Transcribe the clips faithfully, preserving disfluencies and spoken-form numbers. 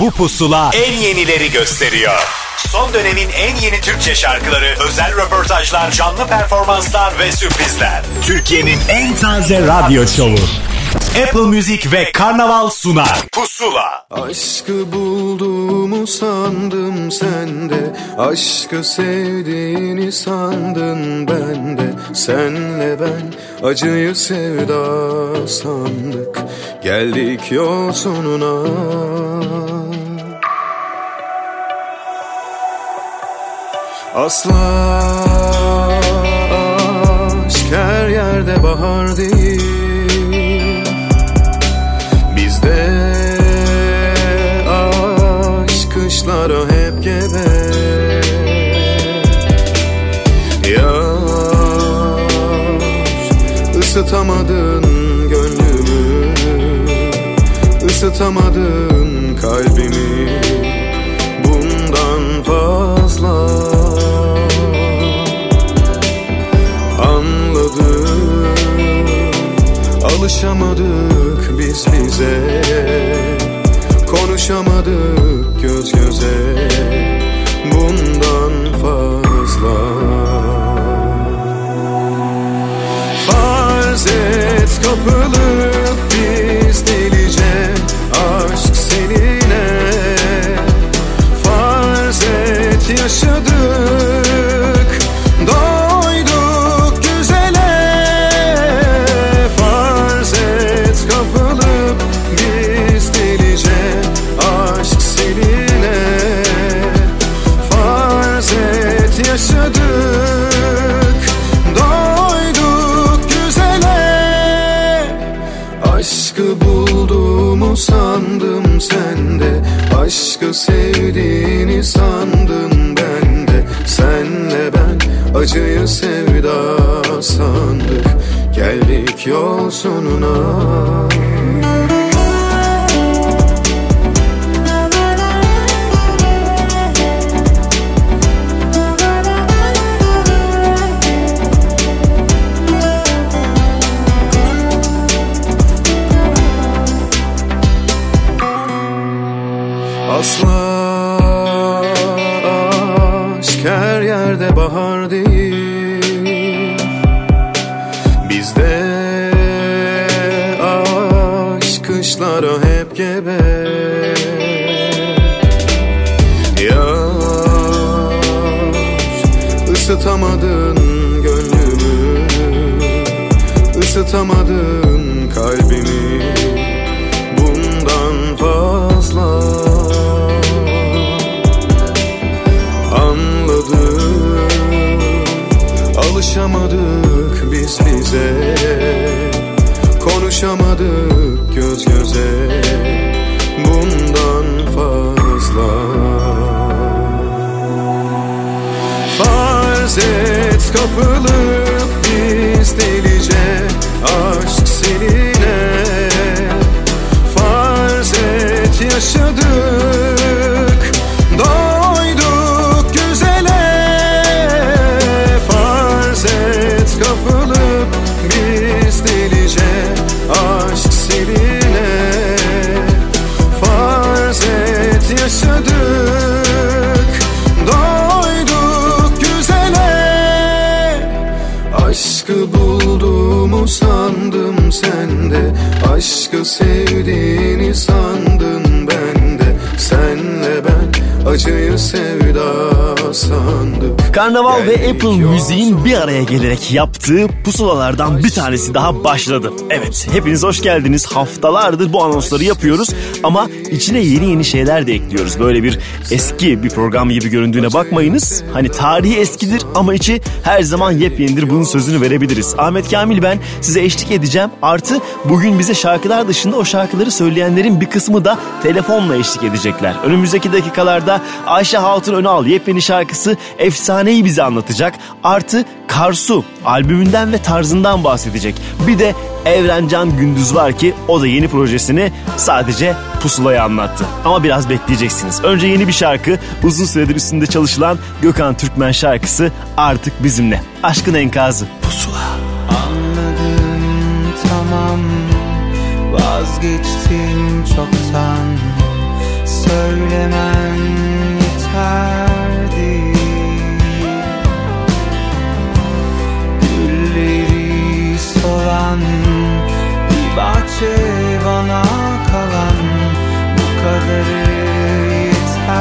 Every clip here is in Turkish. Bu pusula en yenileri gösteriyor. Son dönemin en yeni Türkçe şarkıları, özel röportajlar, canlı performanslar ve sürprizler. Türkiye'nin en taze radyo şovu. Apple Music ve Karnaval sunar Pusula. Aşkı bulduğumu sandım sende, aşkı sevdiğini sandın bende. Senle ben acıyı sevda sandık, geldik yol sonuna. Asla aşk her yerde bahar değil. Kışlara hep gebe. Yar, ısıtamadın gönlümü, ısıtamadın kalbimi, bundan fazla. Anladım, alışamadık biz bize, konuşamadık göz göze, bundan fazla. Farz et kapılıp biz delice aşk seninle, farz et yaşadık, doyduk güzele. Farz et kapılıp biz delice aşk seninle, farz et yaşadık, doyduk güzele. Aşkı bulduğumu sandım sende, aşkı sevdiğini sandım bende. Senle ben acıyı sevda sandık, geldik yol sonuna. Asla aşk her yerde bahar değil. Bizde aşk kışlara hep gebe. Yar, ısıtamadın gönlümü, ısıtamadın kalbimi, bundan fazla. Konuşamadık biz bize, konuşamadık göz göze, bundan fazla. Farz et kapılıp biz delice aşk seninle, farz et yaşadık, doyduk güzele. Kapılıp biz delice aşk seninle, farz et yaşadık, doyduk güzele. Aşkı bulduğumu sandım sende, aşkı sevdiğini sandın bende. Senle ben acıyı sevda sandık. Karnaval yani ve Apple Müziğin bir araya gelerek yaptığı pusulalardan bir tanesi daha başladı. Evet, hepiniz hoş geldiniz. Haftalardır bu anonsları yapıyoruz ama içine yeni yeni şeyler de ekliyoruz. Böyle bir eski bir program gibi göründüğüne bakmayınız. Hani tarihi eskidir ama içi her zaman yepyenidir. Bunun sözünü verebiliriz. Ahmet Kamil ben, size eşlik edeceğim. Artı bugün bize şarkılar dışında o şarkıları söyleyenlerin bir kısmı da telefonla eşlik edecekler. Önümüzdeki dakikalarda Ayşe Hatun Önal yepyeni şarkısı Efsaneyi bize anlatacak. Artı Karsu albümünden ve tarzından bahsedecek. Bir de Evrencan Gündüz var ki o da yeni projesini sadece Pusula'ya anlattı. Ama biraz bekleyeceksiniz. Önce yeni bir şarkı, uzun süredir üstünde çalışılan Gökhan Türkmen şarkısı Artık Bizimle. Aşkın Enkazı. Pusula. Anladım tamam, vazgeçtim çoktan. Söyle demen yeterdi. Gülleri solan bir bahçe bana kalan, bu kadarı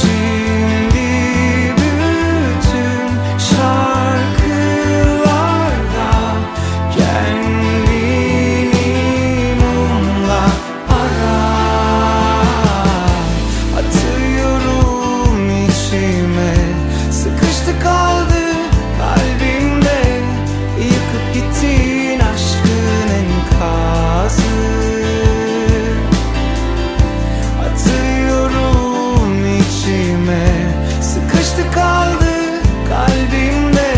Şimdi bütün şarkılarda kendini mumla ara. Atıyorum içime, sıkıştı kaldı kalbimde. Yıkıp gittin aşkın enkazı. Sıkıştı kaldı kalbimde,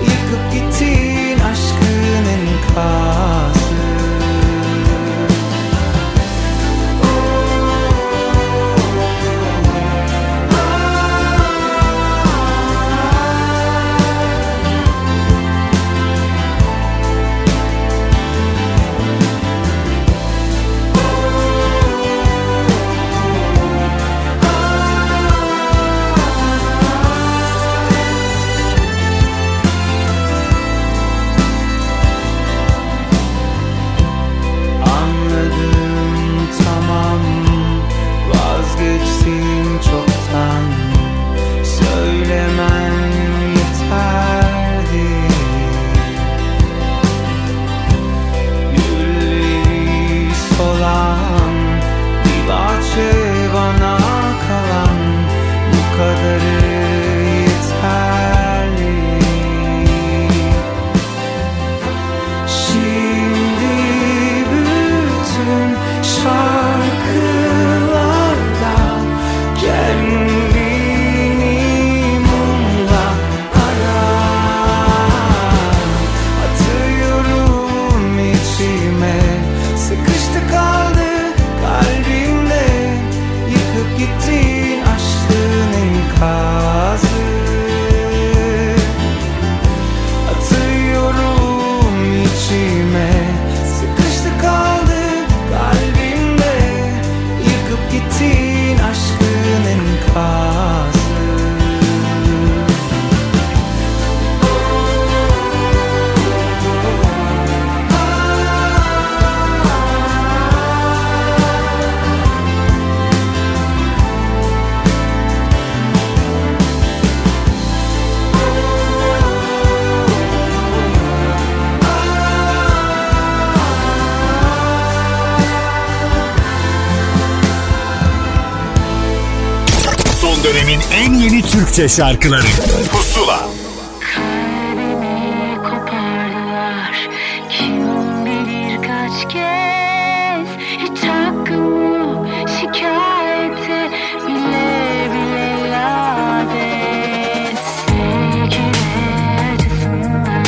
yıkıp gittin aşkın enkazı. Türkçe şarkıları Pusula. Kalbimi kopardılar, kim bilir kaç kez. Hiç hakkım yok şikayete, bile bile lades. Sevginin acısından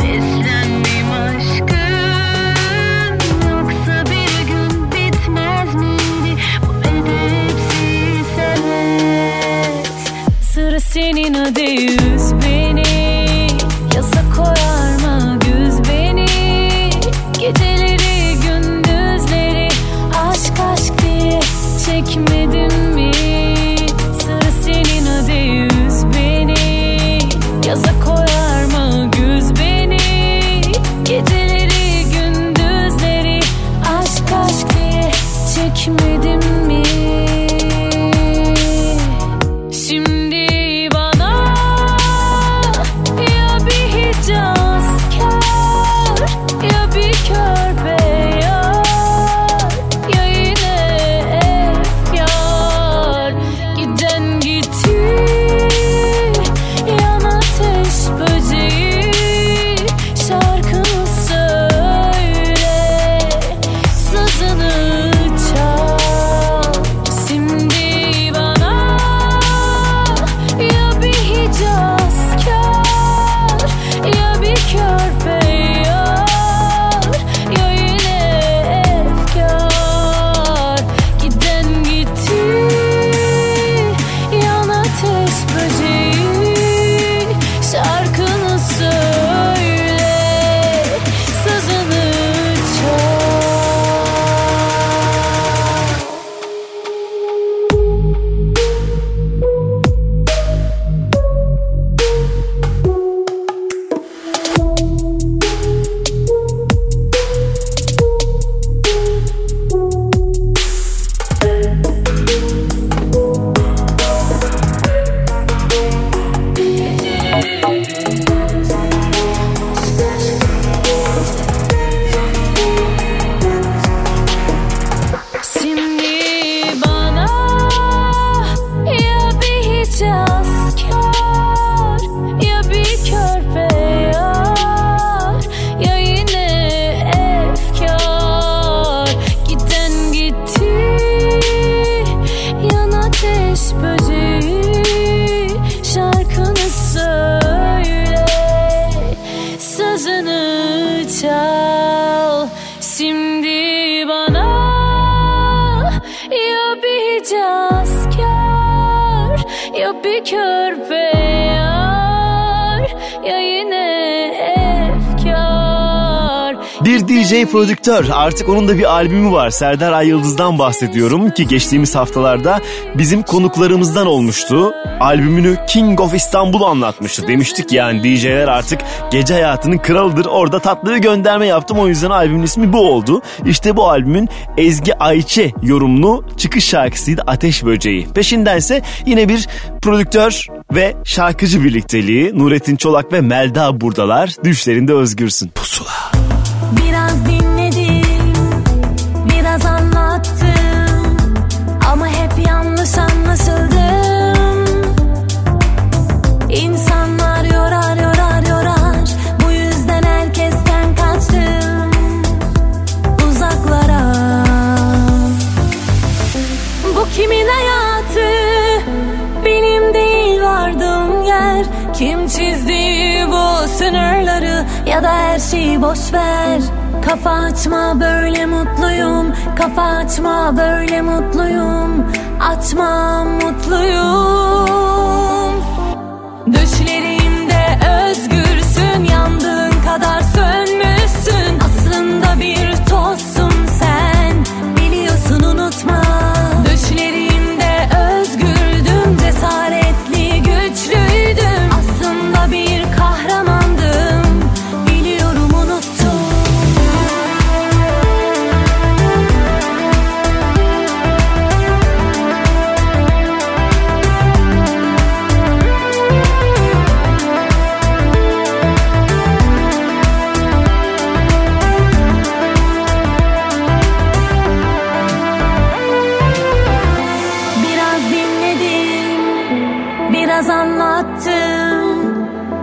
beslendim aşkın, yoksa bir gün bitmez miydi bu edepsiz sever? Senin adı yüz beni, yasa koyarma güz beni, geceleri bir körpe yar, ya yine efkar. Bir D J prodüktör, artık onun da bir albümü var. Serdar Ayyıldız'dan bahsediyorum ki geçtiğimiz haftalarda bizim konuklarımızdan olmuştu. Albümünü King of İstanbul anlatmıştı. Demiştik yani D J'ler artık gece hayatının kralıdır. Orada tatlı bir gönderme yaptım. O yüzden albümün ismi bu oldu. İşte bu albümün Ezgi Ayçe yorumlu çıkış şarkısıydı Ateş Böceği. Peşindense yine bir prodüktör ve şarkıcı birlikteliği. Nurettin Çolak ve Melda buradalar. Düşlerinde özgürsün. Pusula. Biraz dinledim, biraz anlattım ama hep yanlış anlaşıldı. İnsanlar yorar yorar yorar, bu yüzden herkesten kaçtım uzaklara. Bu kimin hayatı, benim değil vardığım yer. Kim çizdi bu sınırları, ya da her şeyi boş ver. Kafa açma böyle mutluyum, kafa açma böyle mutluyum, açma mutluyum. Düşlerimde özgürsün, yandığın kadar sönmüşsün. Aslında bir tozsun sen, biliyorsun unutma. Düşlerimde özgürdüm, cesaretli güçlüydüm. Aslında bir kahramandım, biliyorum unuttum.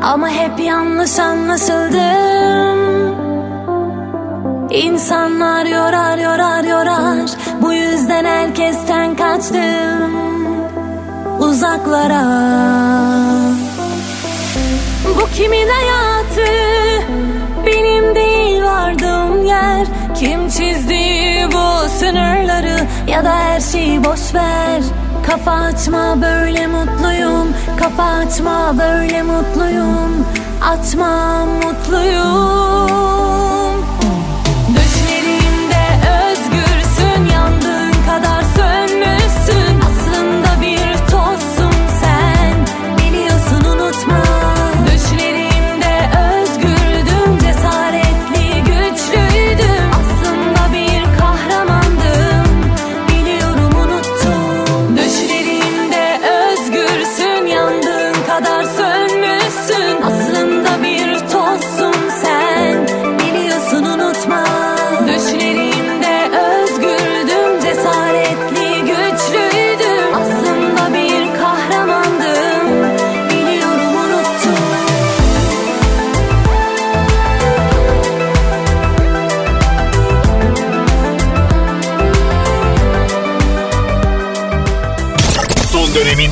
Ama hep yanlış anlaşıldım. İnsanlar yorar yorar yorar, bu yüzden herkesten kaçtım uzaklara. Bu kimin hayatı, benim değil vardığım yer. Kim çizdi bu sınırları, ya da her şeyi boş ver. Kafa açma böyle mutluyum, kafa açma böyle mutluyum, açma mutluyum. Düşlerimde özgürsün, yandığın kadar sönmüşsün. Aslında bir tozsun sen, biliyorsun unutma. Düşlerimde özgürdüm, cesaretli güçlüydüm. Aslında bir kahramandım. Dönemin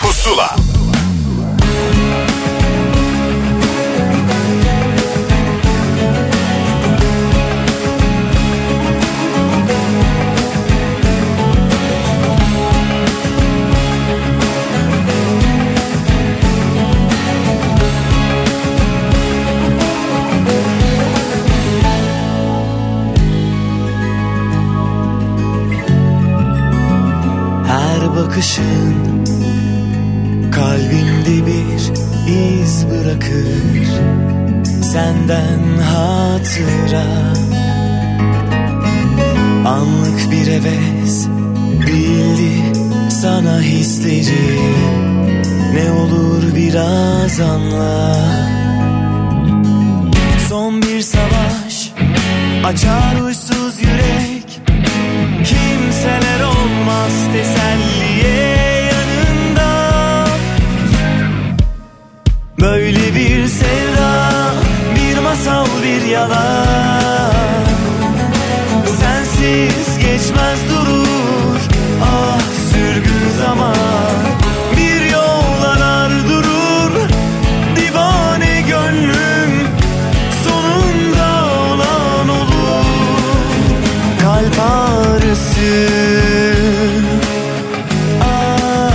Pusula. Bakışın kalbimde bir iz bırakır, senden hatıra. Anlık bir heves bildi sana hisleri, ne olur biraz anla. Son bir savaş açar uysuz yürek, kimseler olmaz teselliye yanında. Böyle bir sevda, bir masal, bir yalan. Sensiz geçmez durur ah sürgün zaman. Bir yol arar durur divane gönlüm, sonunda olan olur kalp ağrısı. Ah,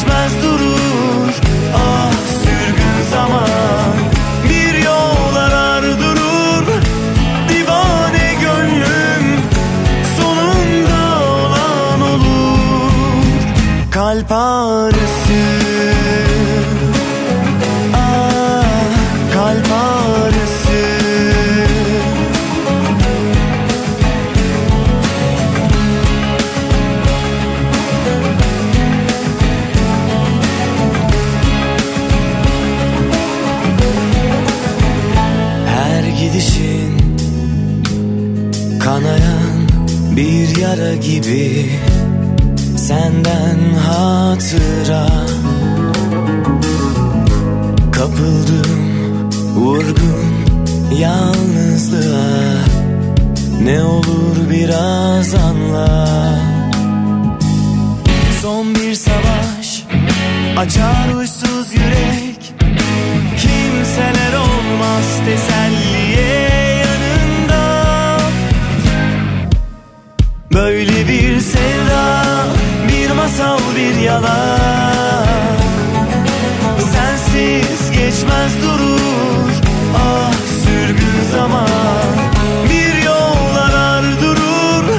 geçmez durur, ah sürgün zaman. Bir yol arar durur divane gönlüm, sonunda olan olur. Kalp ağrısı, ah kalp ağrısı. Gidişin kanayan bir yara gibi, senden hatıra kapıldım, vurgun yalnızlığa. Ne olur biraz anla. Son bir savaş açar uysuz yürek, kimseler olmaz teselliye yanında. Böyle bir sevda, bir masal, bir yalan. Sensiz geçmez durur, ah sürgün zaman. Bir yol arar durur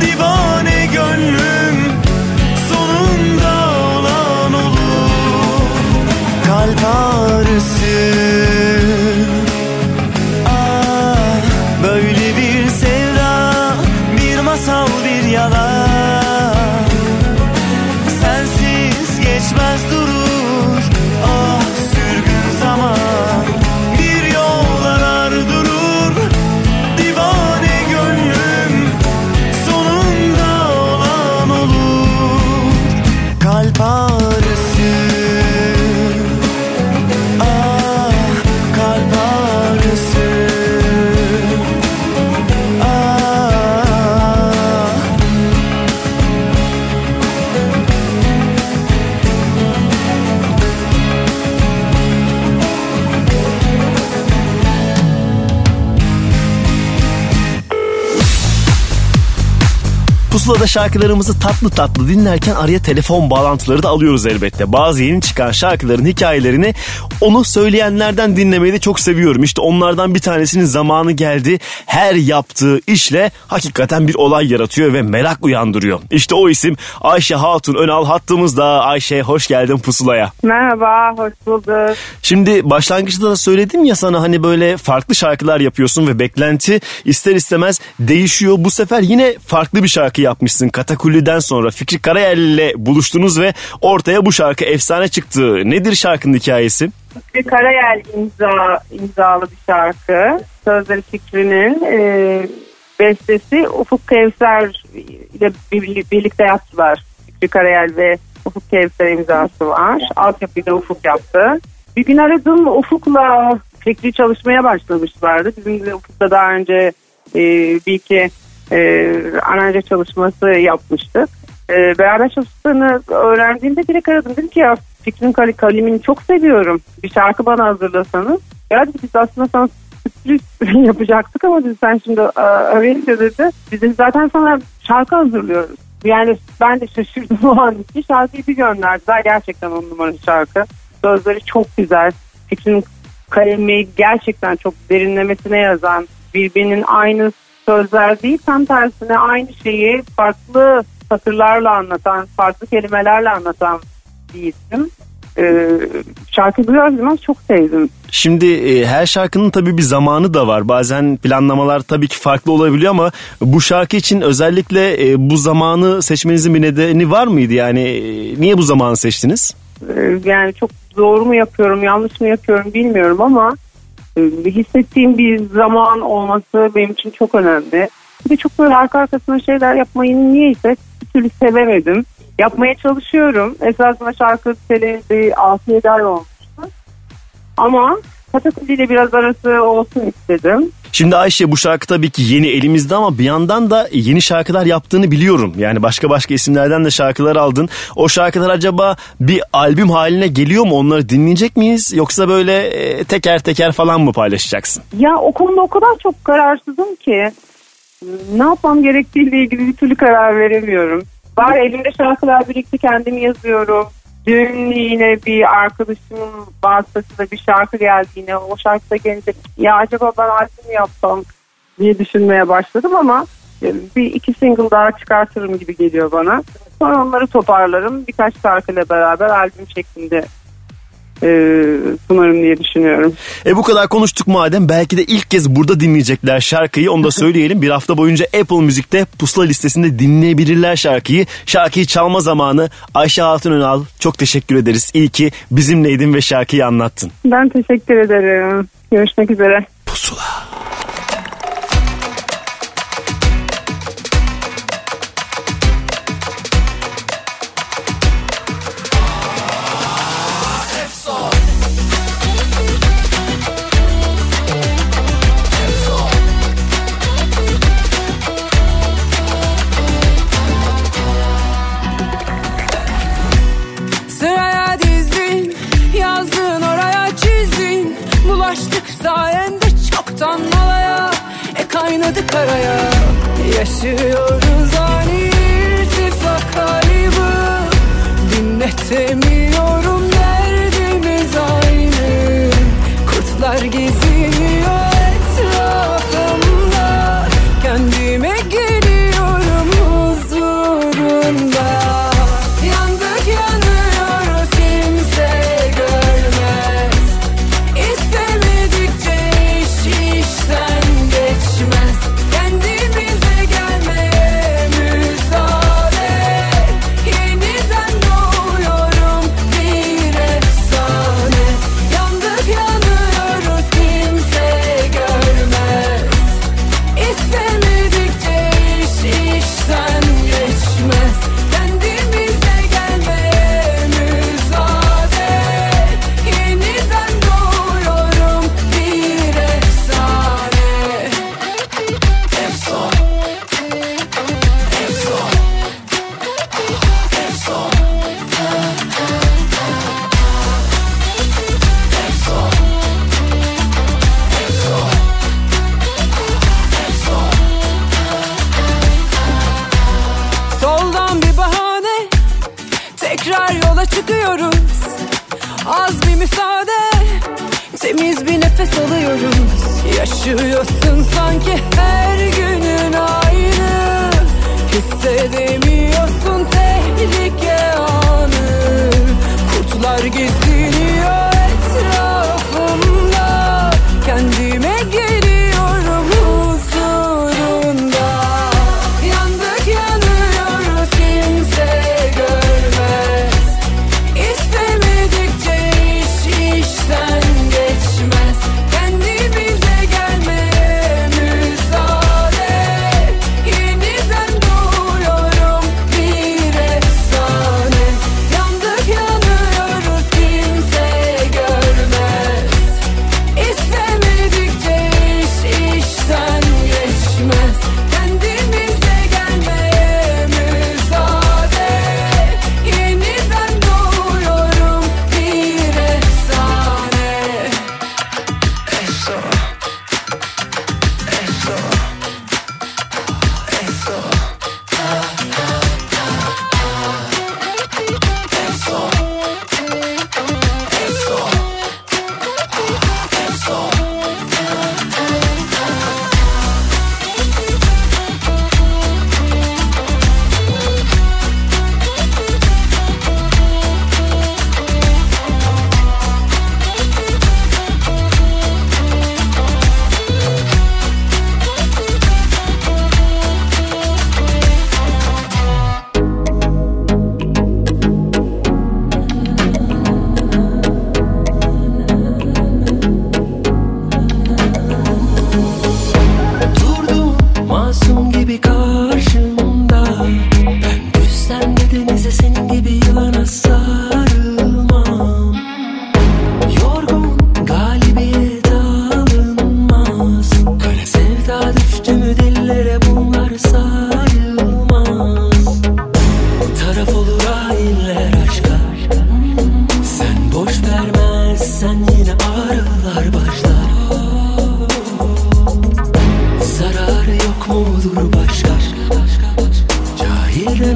divane gönlüm, sonunda olan olur. Kalp ağrısı, Pusula'da şarkılarımızı tatlı tatlı dinlerken araya telefon bağlantıları da alıyoruz elbette. Bazı yeni çıkan şarkıların hikayelerini onu söyleyenlerden dinlemeyi de çok seviyorum. İşte onlardan bir tanesinin zamanı geldi. Her yaptığı işle hakikaten bir olay yaratıyor ve merak uyandırıyor. İşte o isim Ayşe Hatun Önal hattımızda. Ayşe, hoş geldin Pusula'ya. Merhaba, hoş bulduk. Şimdi başlangıçta da söyledim ya sana, hani böyle farklı şarkılar yapıyorsun ve beklenti ister istemez değişiyor. Bu sefer yine farklı bir şarkı yapmışsın. Katakulli'den sonra Fikri Karayel ile buluştunuz ve ortaya bu şarkı efsane çıktı. Nedir şarkının hikayesi? Fikri Karayel imza, imzalı bir şarkı. Sözleri Fikri'nin, e, bestesi Ufuk Kevser ile birlikte yaptılar. Fikri Karayel ve Ufuk Kevser imzası var. Altyapıyı da Ufuk yaptı. Bir gün aradım, Ufuk'la Fikri çalışmaya başlamışlardı. Bizim de Ufuk'la daha önce e, bir iki Ee, analiz çalışması yapmıştık. Ee, beraber çalıştığını öğrendiğimde direkt aradım. Dedim ki ya Fikri'nin kal- kalemini çok seviyorum. Bir şarkı bana hazırlasanız. Ya dedi, biz aslında sana sürpriz yapacaktık ama dedi, sen şimdi arayınca dedi, biz de zaten sana şarkı hazırlıyoruz. Yani ben de şaşırdım o an. Bir şarkıyı bir gönderdiler. Gerçekten on numara şarkı. Sözleri çok güzel. Fikri'nin kalemi gerçekten çok derinlemesine yazan, birbirinin aynı sözler değil, tam tersine aynı şeyi farklı satırlarla anlatan, farklı kelimelerle anlatan bir isim. Ee, şarkıyı duyar bilmez çok sevdim. Şimdi e, her şarkının tabii bir zamanı da var. Bazen planlamalar tabii ki farklı olabiliyor ama bu şarkı için özellikle e, bu zamanı seçmenizin bir nedeni var mıydı? Yani e, niye bu zamanı seçtiniz? Ee, yani çok doğru mu yapıyorum, yanlış mı yapıyorum bilmiyorum ama hissettiğim bir zaman olması benim için çok önemli. Bir de çok böyle arka arkasına şeyler yapmayı niyeyse bir türlü sevemedim. Yapmaya çalışıyorum. Esasında şarkı televizyon altı yedi ay olmuştu. Ama Katakulli ile biraz arası olsun istedim. Şimdi Ayşe, bu şarkı tabii ki yeni elimizde ama bir yandan da yeni şarkılar yaptığını biliyorum. Yani başka başka isimlerden de şarkılar aldın. O şarkılar acaba bir albüm haline geliyor mu? Onları dinleyecek miyiz? Yoksa böyle teker teker falan mı paylaşacaksın? Ya o konuda o kadar çok kararsızım ki ne yapmam gerektiğiyle ilgili bir türlü karar veremiyorum. Var elimde şarkılar birikti, kendimi yazıyorum. Dün yine bir arkadaşımın vasıtasıyla bir şarkı geldi yine. O şarkıda gelince ya acaba ben albüm yapsam diye düşünmeye başladım ama bir iki single daha çıkartırım gibi geliyor bana. Sonra onları toparlarım. Birkaç şarkıyla beraber albüm şeklinde sunarım diye düşünüyorum. E bu kadar konuştuk madem, belki de ilk kez burada dinleyecekler şarkıyı, onu da söyleyelim. Bir hafta boyunca Apple Müzik'te Pusula listesinde dinleyebilirler şarkıyı. Şarkıyı çalma zamanı. Ayşe Hatun Önal, çok teşekkür ederiz. İyi ki bizimleydin ve şarkıyı anlattın. Ben teşekkür ederim. Görüşmek üzere. Pusula. Karaya yaşıyoruz ani irtifak kaybı, dinletemiyorum derdimiz aynı, kurtlar geziniyor etrafımda, kendime geliyorum huzurunda. Yandık yanıyoruz kimse görmez, istemedikçe iş işten geçmez. Yaşıyorsun sanki her günün aynı, hissedemiyorsun tehlike anı, kurtlar geziniyor etrafımda, kendime geliyorum huzurunda. Yandık yanıyoruz kimse görmez, istemedikçe iş işten geçmez.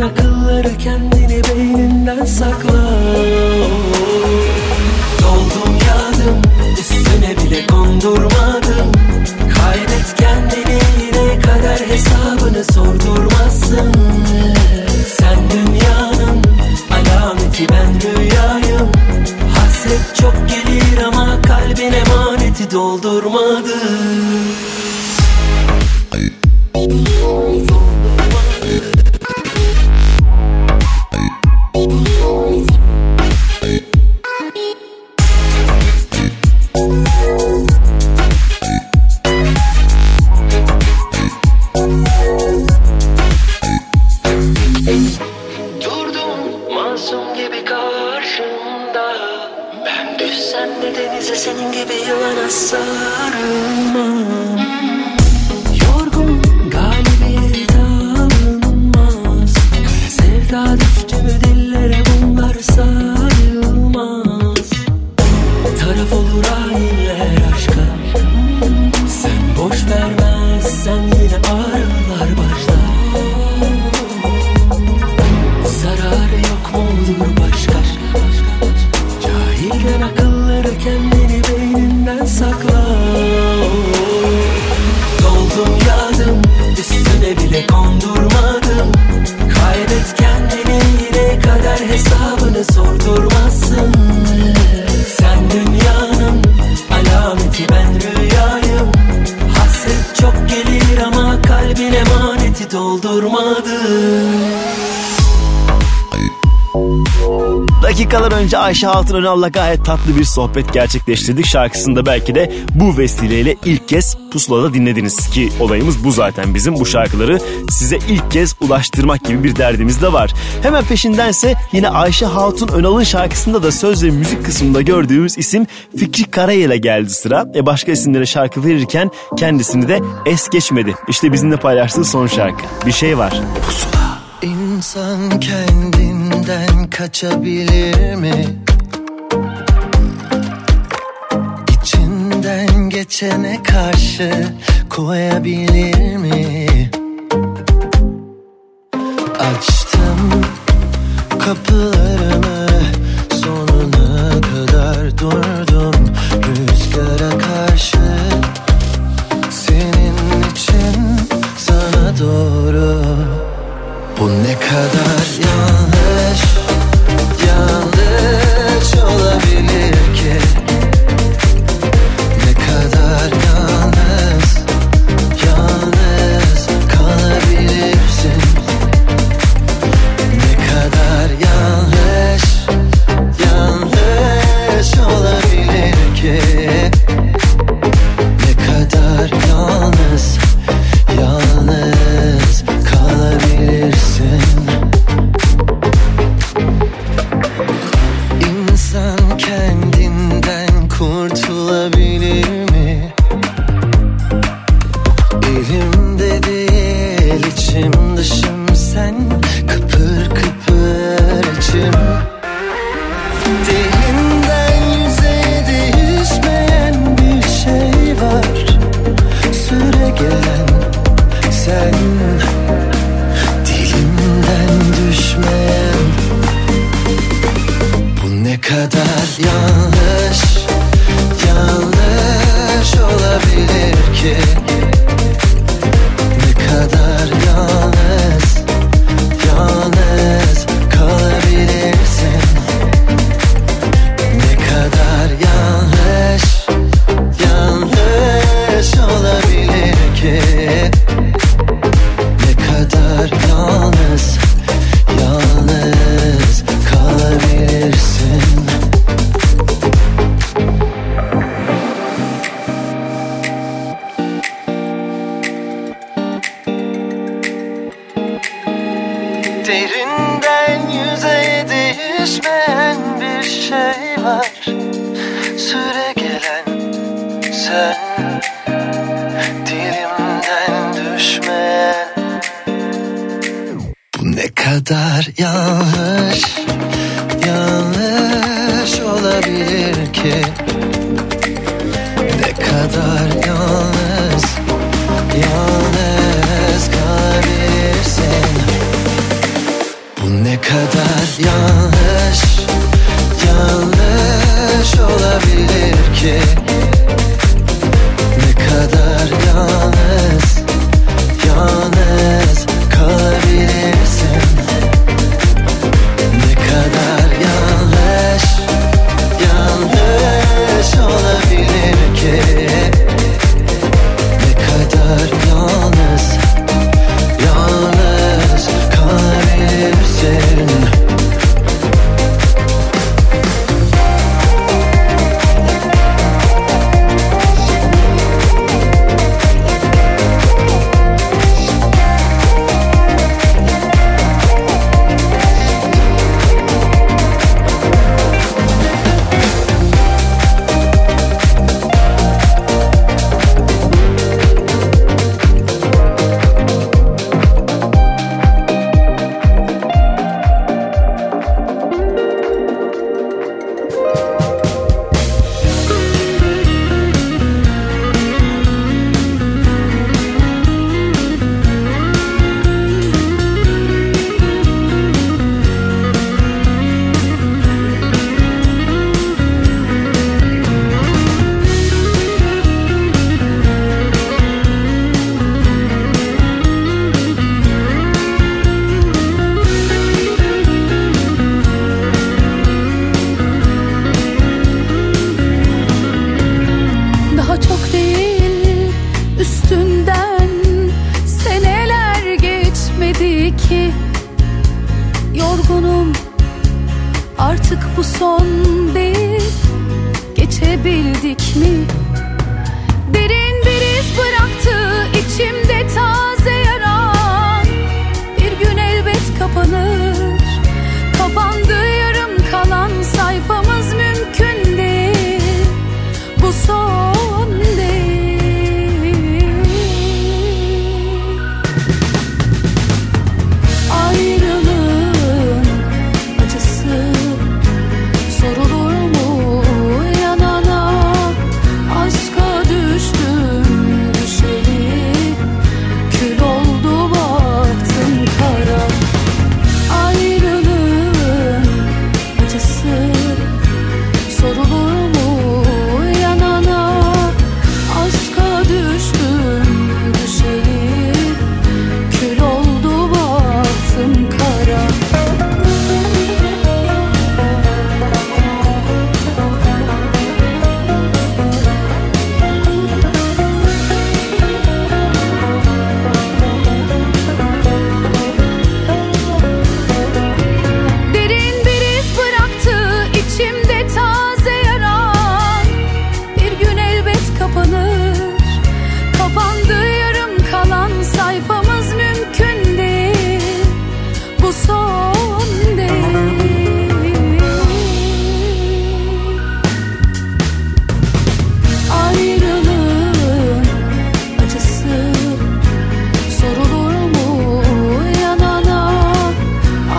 Akılları kendini beyninden sakla. ki ben rüyayım. Hasret çok gelir ama kalbin emaneti doldurmadı. Dakikalar önce Ayşe Hatun Önal'la gayet tatlı bir sohbet gerçekleştirdik. Şarkısında belki de bu vesileyle ilk kez Pusula'da dinlediniz ki olayımız bu zaten bizim. Bu şarkıları size ilk kez ulaştırmak gibi bir derdimiz de var. Hemen peşindense yine Ayşe Hatun Önal'ın şarkısında da söz ve müzik kısmında gördüğümüz isim Fikri Karayel'e geldi sıra. E başka isimlere şarkı verirken kendisini de es geçmedi. İşte bizimle paylaştığı son şarkı. Bir şey var. Pusula. İnsan kendinden kaçabilir mi? İçinden geçene karşı koyabilir mi? Açtım kapılarımı, sonuna kadar durdum rüzgara karşı. Senin için sana doğru. Bu ne kadar yanlış, yanlış olabilir ki? Ne kadar yalnız, yalnız kalabilirsin? Ne kadar yanlış, yanlış olabilir ki? Ne kadar yalnız, yalnız kalabilirsin. İnsan kendinden kurtulabilir mi? Elimde değil içim dışım sen, kıpır kıpır içim. Dilinden yüzeye değişmeyen bir şey var, süre gelen sen. Ne kadar yanlış, yanlış olabilir ki? Ne kadar yalnız, yalnız kalabilirsin? Ne kadar yanlış, yanlış olabilir ki? Ne kadar yalnız, yalnız kalabilirsin? Derinden yüzeye değişmeyen bir şey var, süre gelen sen. Dilimden düşmeyen bu ne kadar yanlış, yanlış olabilir ki? Ne kadar yalnız, yalnız kalabilirsin? Bu ne kadar yanlış, yanlış olabilir ki? Ne kadar yalnız, yalnız kalabilirsin? Ne kadar yalnız. bu son deyip geçebildik mi? Derin bir iz bıraktı içimde taze yaran. Bir gün elbet kapanır, kapandı yarım kalan sayfamız, mümkün değil bu son değil. Ayrılığın acısı sorulur mu yanana? Aşka düştüm düşeli, kül oldu baktım kara. Ayrılığın acısı sorulur mu yanana? Aşka düştüm düşeli, kül oldu baktım kara. Derin bir iz bıraktı içimde taze yaran. Bir gün elbet kapanır, kapandı yarım kalan sayfamız, mümkün değil bu son değil. Ayrılığın acısı sorulur mu yanana?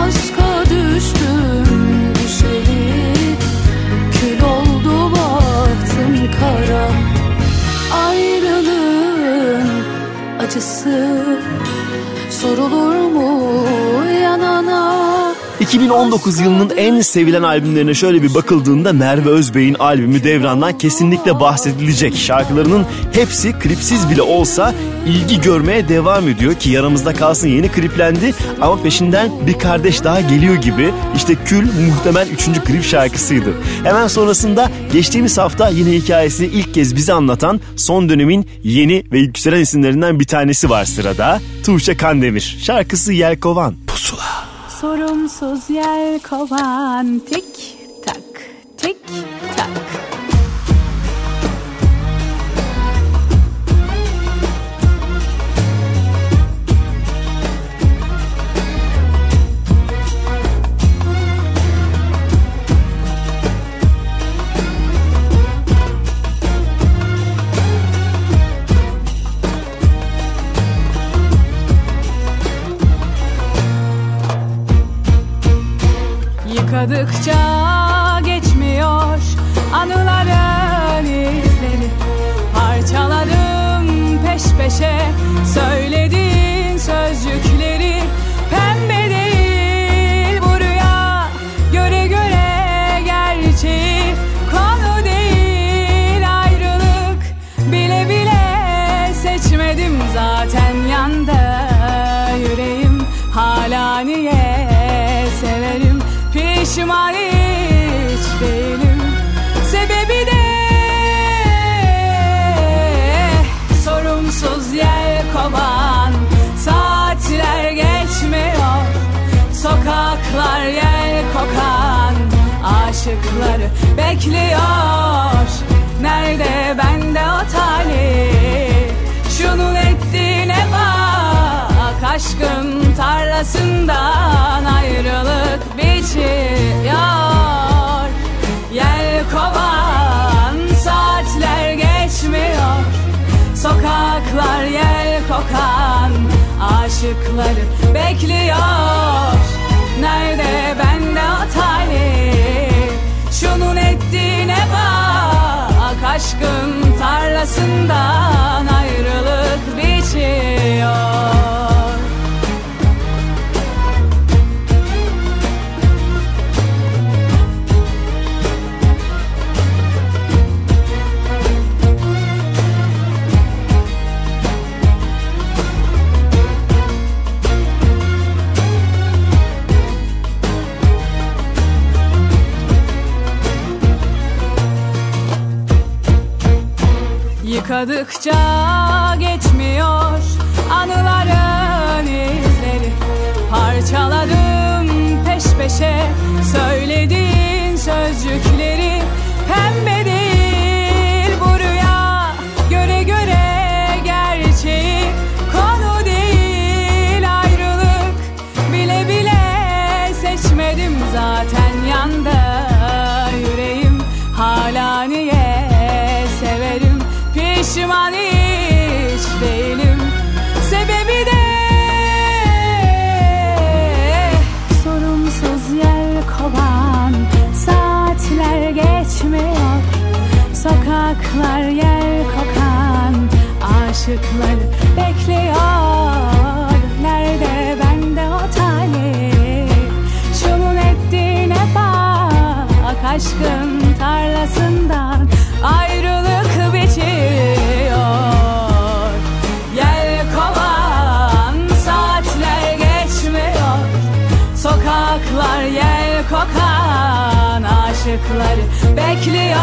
Aşka düştüm düşeli, kül oldu baktım kara. Ayrılığın acısı sorulur mu yanana? iki bin on dokuz yılının en sevilen albümlerine şöyle bir bakıldığında Merve Özbey'in albümü Devran'dan kesinlikle bahsedilecek. Şarkılarının hepsi klipsiz bile olsa ilgi görmeye devam ediyor ki Yaramızda Kalsın yeni kliplendi ama peşinden bir kardeş daha geliyor gibi. İşte Kül muhtemel üçüncü klip şarkısıydı. Hemen sonrasında geçtiğimiz hafta yine hikayesini ilk kez bize anlatan son dönemin yeni ve yükselen isimlerinden bir tanesi var sırada. Tuğçe Kandemir, şarkısı Yelkovan. Pusula. Sorumsuz yel kovan, tik tak tik tak. Yıkadıkça geçmiyor anıların izleri. Parçaladım peş peşe söylediğin sözcükleri. Pembe değil bu rüya, göre göre gerçeği. Konu değil ayrılık, bile bile seçmedim zaten. Yanda yüreğim hala niye severim? Pişman hiç değilim, sebebi de sorumsuz yel kovan. Saatler geçmiyor, sokaklar yel kokan, aşıkları bekliyor. Nerede bende o talih? Şunun ettiğine bak, aşkın tarlasından ayrılık biçiyor. Yel kovan, saatler geçmiyor, sokaklar yel kokan, aşıkları bekliyor. Nerede bende o talih? Şunun ettiğine bak, aşkın tarlasından ayrılık biçiyor. Yıkadıkça geçmiyor anıların izleri. Parçaladım peş peşe ateşe söylediğin sözcükleri. Pembe değil bu rüya, göre göre gerçeği. Konu değil ayrılık, bile bile seçmedim zaten yanda yüreğim. Hala niye severim, pişman hiç değilim. Sebebi de sorumsuz yer kovan, saatler geçmiyor, sokaklar yer kokan, aşıklar bekliyor. Nerede bende o talih, şunun ettiğine bak, aşkın tarlasından ayrılık biçiyor. Sokaklar yel kokan, aşıklar bekliyor.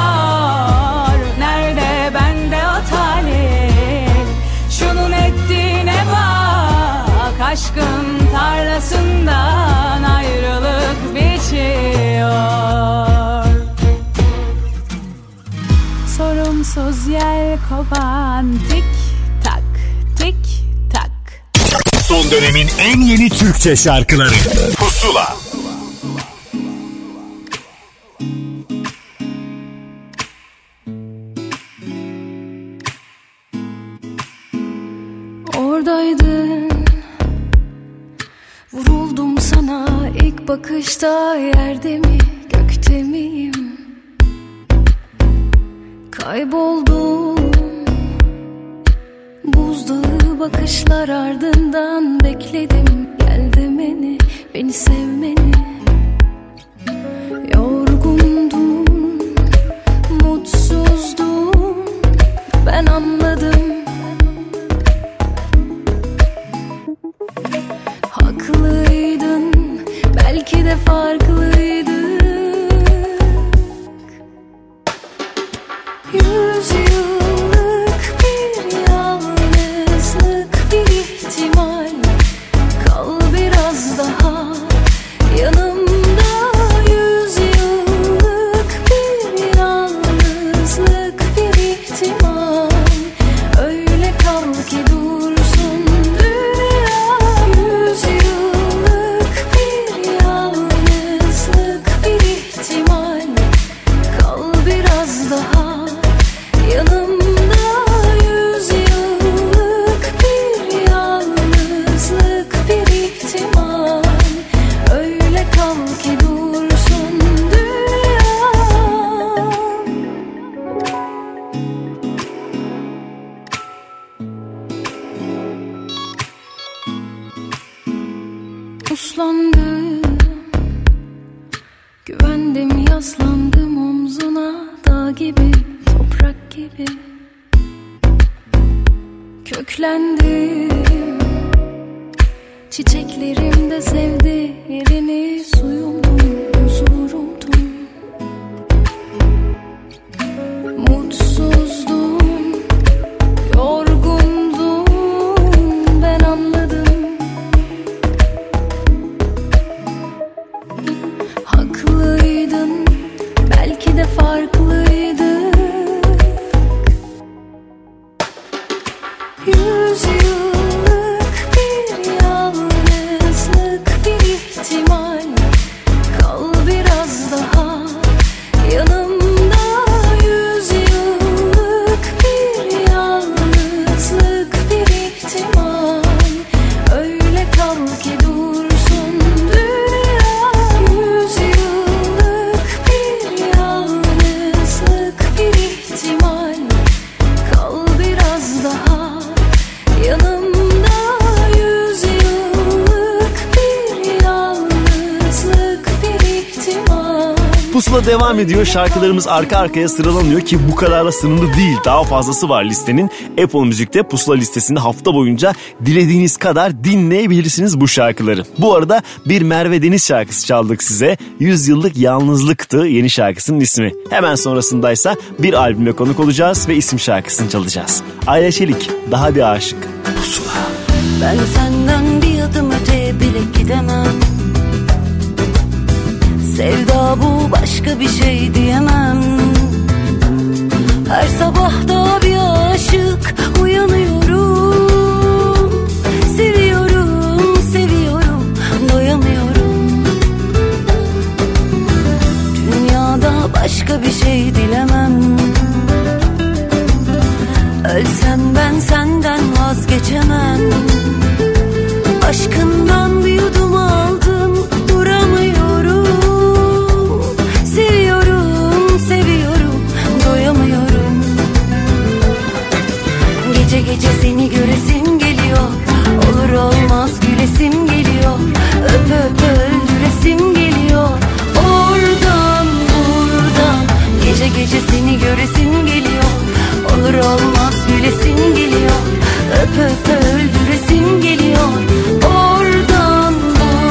Nerede bende o talih, şunun ettiğine bak, aşkın tarlasından ayrılık biçiyor. Sorumsuz yel kovan, tik tak tik. Son dönemin en yeni Türkçe şarkıları Pusula. Oradaydın, vuruldum sana ilk bakışta. Yerde mi gökte miyim, kayboldum. Buzdağı bakışlar ardından bekledim, gel demeni, beni sevmeni. Yorgundum, mutsuzdum, ben anladım. Haklıydın, belki de farklıydık. Yüzyıl diyor. Şarkılarımız arka arkaya sıralanıyor ki bu kadarla sınırlı değil. Daha fazlası var listenin. Apple Music'te Pusula listesinde hafta boyunca dilediğiniz kadar dinleyebilirsiniz bu şarkıları. Bu arada bir Merve Deniz şarkısı çaldık size. Yüzyıllık Yalnızlıktı yeni şarkısının ismi. Hemen sonrasındaysa bir albümle konuk olacağız ve isim şarkısını çalacağız. Ayla Çelik, Daha Bir Aşık. Pusula. Ben senden bir adım öte bile gidemem. Sevda bu, başka bir şey diyemem. Her sabah da bir aşık uyanıyorum. Seviyorum, seviyorum, doyamıyorum. Dünyada başka bir şey dilemem. Ölsem ben senden vazgeçemem. Aşkından bir yudum aldım, duramıyorum. Seviyorum, seviyorum, doyamıyorum. Gece gece seni göresim geliyor. Olur olmaz gülesim geliyor. Öp öp öldüresim geliyor. Oradan buradan. Gece gece seni göresim geliyor. Olur olmaz gülesim geliyor. Öp öp öldüresim geliyor. Oradan buradan.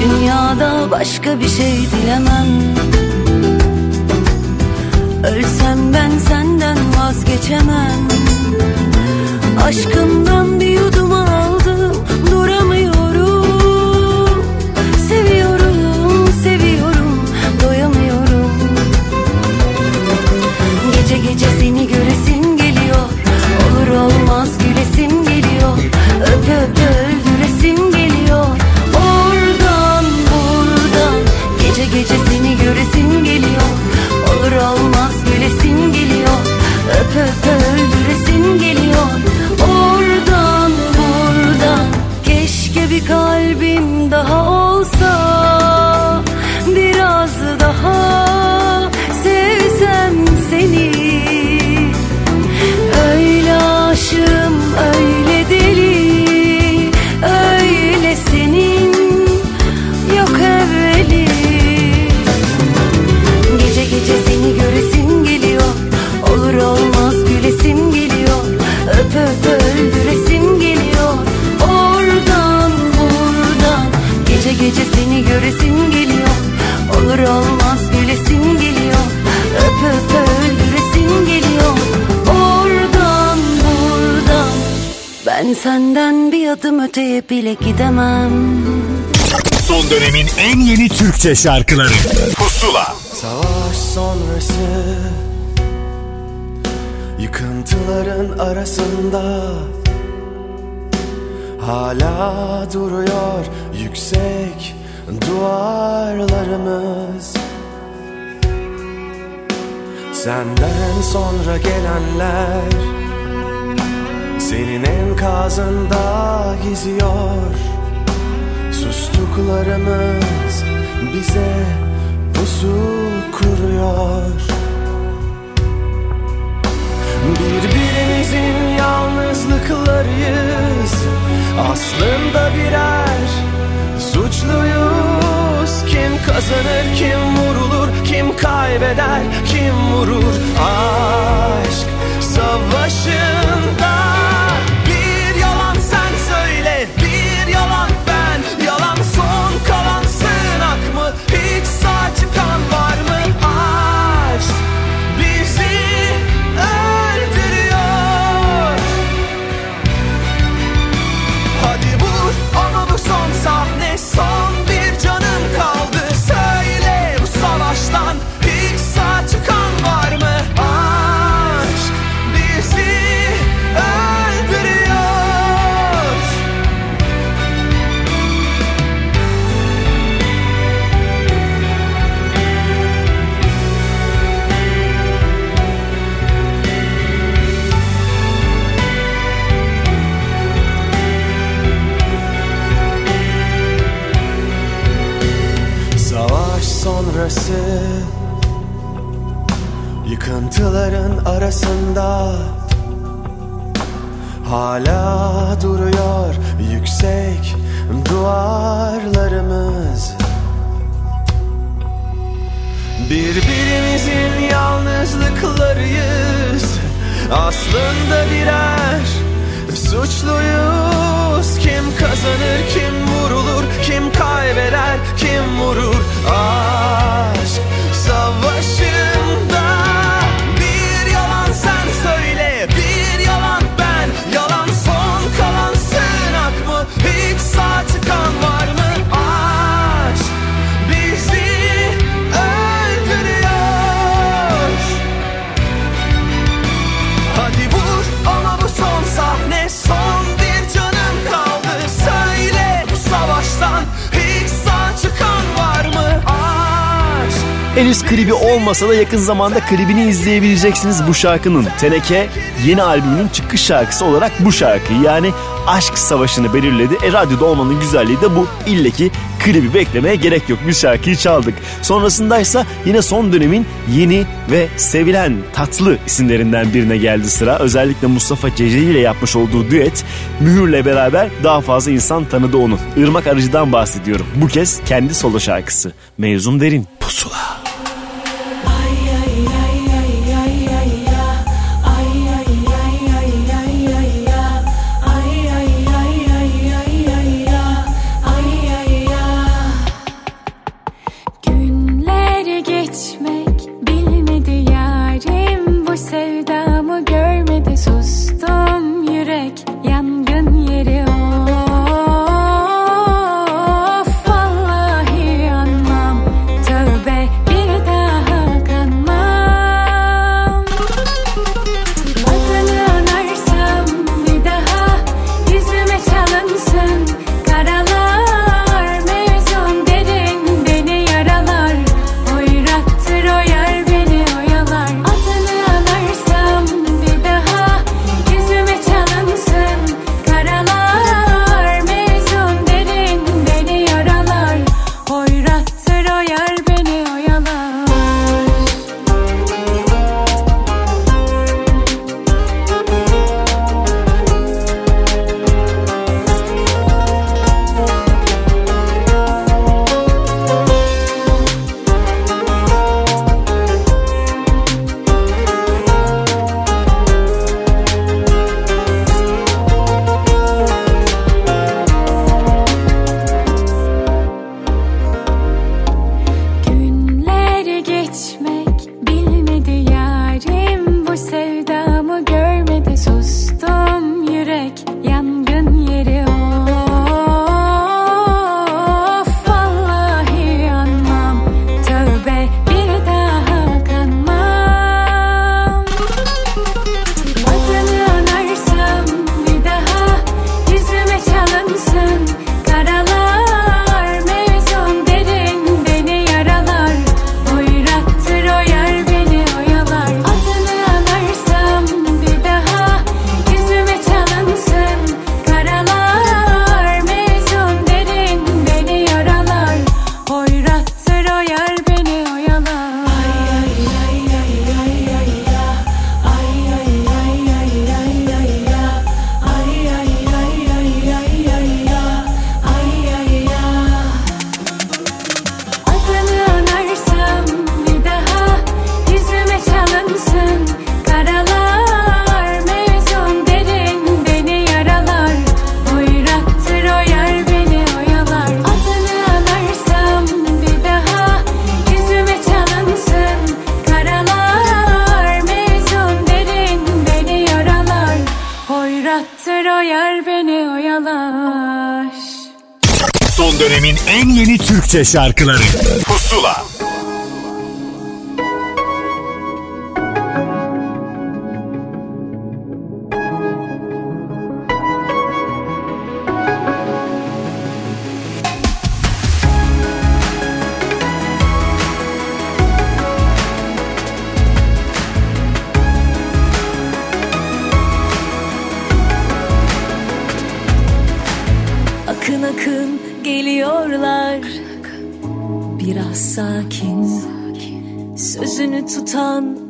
Dünyada başka bir şey dilemem. Ölsem ben senden vazgeçemem. Aşkımdan bir yudum aldım, duramıyorum. Seviyorum, seviyorum, doyamıyorum. Gece gece seni göresim geliyor. Olur olmaz gülesim geliyor. Öp öp öldüresim geliyor. Oradan buradan. Gece gece seni göresim geliyor. Olur olmaz gülesim geliyor. Öp öp öldüresim geliyor. Oradan buradan. Keşke bir kalbim daha olsa. Biraz daha sevsem seni. Öyle aşığım, öyle deli, öyle senin yok evveli. Gece seni göresim geliyor. Olur olmaz gülesim geliyor. Öp öp öldüresim geliyor. Oradan buradan. Gece gece seni göresim geliyor. Olur olmaz gülesim geliyor. Öp öp öldüresim geliyor. Oradan buradan. Ben senden bir adım öteye bile gidemem. Son dönemin en yeni Türkçe şarkıları Pusula. Savaş sonrası yıkıntıların arasında hala duruyor yüksek duvarlarımız. Senden sonra gelenler senin enkazında geziyor. Sustuklarımız bize pusu kuruyor. Birbirimizin yalnızlıklarıyız. Aslında birer suçluyuz. Kim kazanır, kim vurulur, kim kaybeder, kim vurur? Aşk savaşında bir yalan sen söyle, bir yalan ben. Yalan son kalan sığınak mı? Hiç sağ çıkan var mı? Aşk bizi öldürüyor. Hadi vur onu, bu son sahne, son bir canım kaldı. Söyle bu savaştan hiç sağ çıkan var mı? Aşk bizi öldürüyor. Savaş sonrası yıkıntıların arasında hala duruyor yüksek duvarlarımız. Birbirimizin yalnızlıklarıyız. Aslında birer suçluyuz. Kim kazanır, kim vurulur, kim kaybeder, kim vurur? Aşk savaşında bir yalan sen söyle, bir yalan ben. Yalan son kalan sığınak mı? Hiç sağ çıkan var mı? Henüz klibi olmasa da yakın zamanda klibini izleyebileceksiniz bu şarkının. Teneke yeni albümünün çıkış şarkısı olarak bu şarkıyı, yani aşk savaşını belirledi. E radyoda olmanın güzelliği de bu. İlle ki klibi beklemeye gerek yok. Bir şarkıyı çaldık. Sonrasındaysa yine son dönemin yeni ve sevilen tatlı isimlerinden birine geldi sıra. Özellikle Mustafa Ceceli ile yapmış olduğu düet Mühür'le beraber daha fazla insan tanıdı onu. Irmak Arıcı'dan bahsediyorum. Bu kez kendi solo şarkısı. Mevzum derin. Pusula. Türkçe şarkıları Pusula.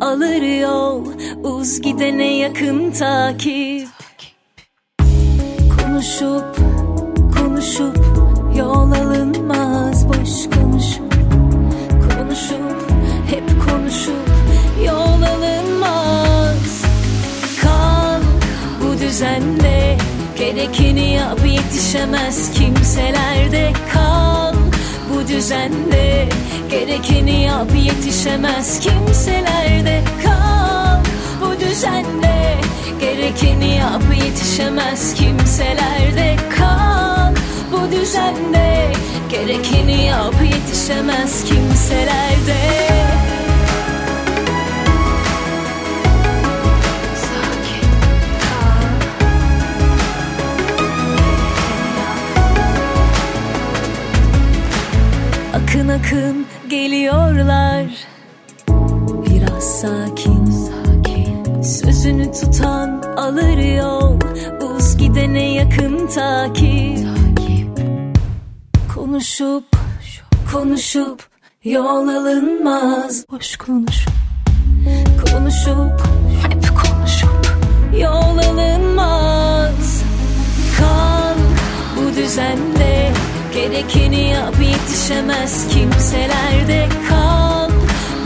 Alır yol, uz gidene yakın takip. Konuşup, konuşup, yol alınmaz. Boş konuşup, konuşup, hep konuşup, yol alınmaz. Kalk bu düzenle. İlkini yap, yetişemez kimselerde kal. Bu düzende gerekeni yap, yetişemez kimselerde kal. Bu düzende gerekeni yap, yetişemez kimselerde kal. Bu düzende gerekeni yap, yetişemez kimselerde. Akın akın geliyorlar, biraz sakin, sakin. Sözünü tutan alır yol, buz gidene yakın takip, takip. Konuşup, konuşup yol alınmaz, boş konuş. Konuşup, hep konuşup yol alınmaz. Kal bu düzende, gerekeni yap, yetişemez kimselerde kal.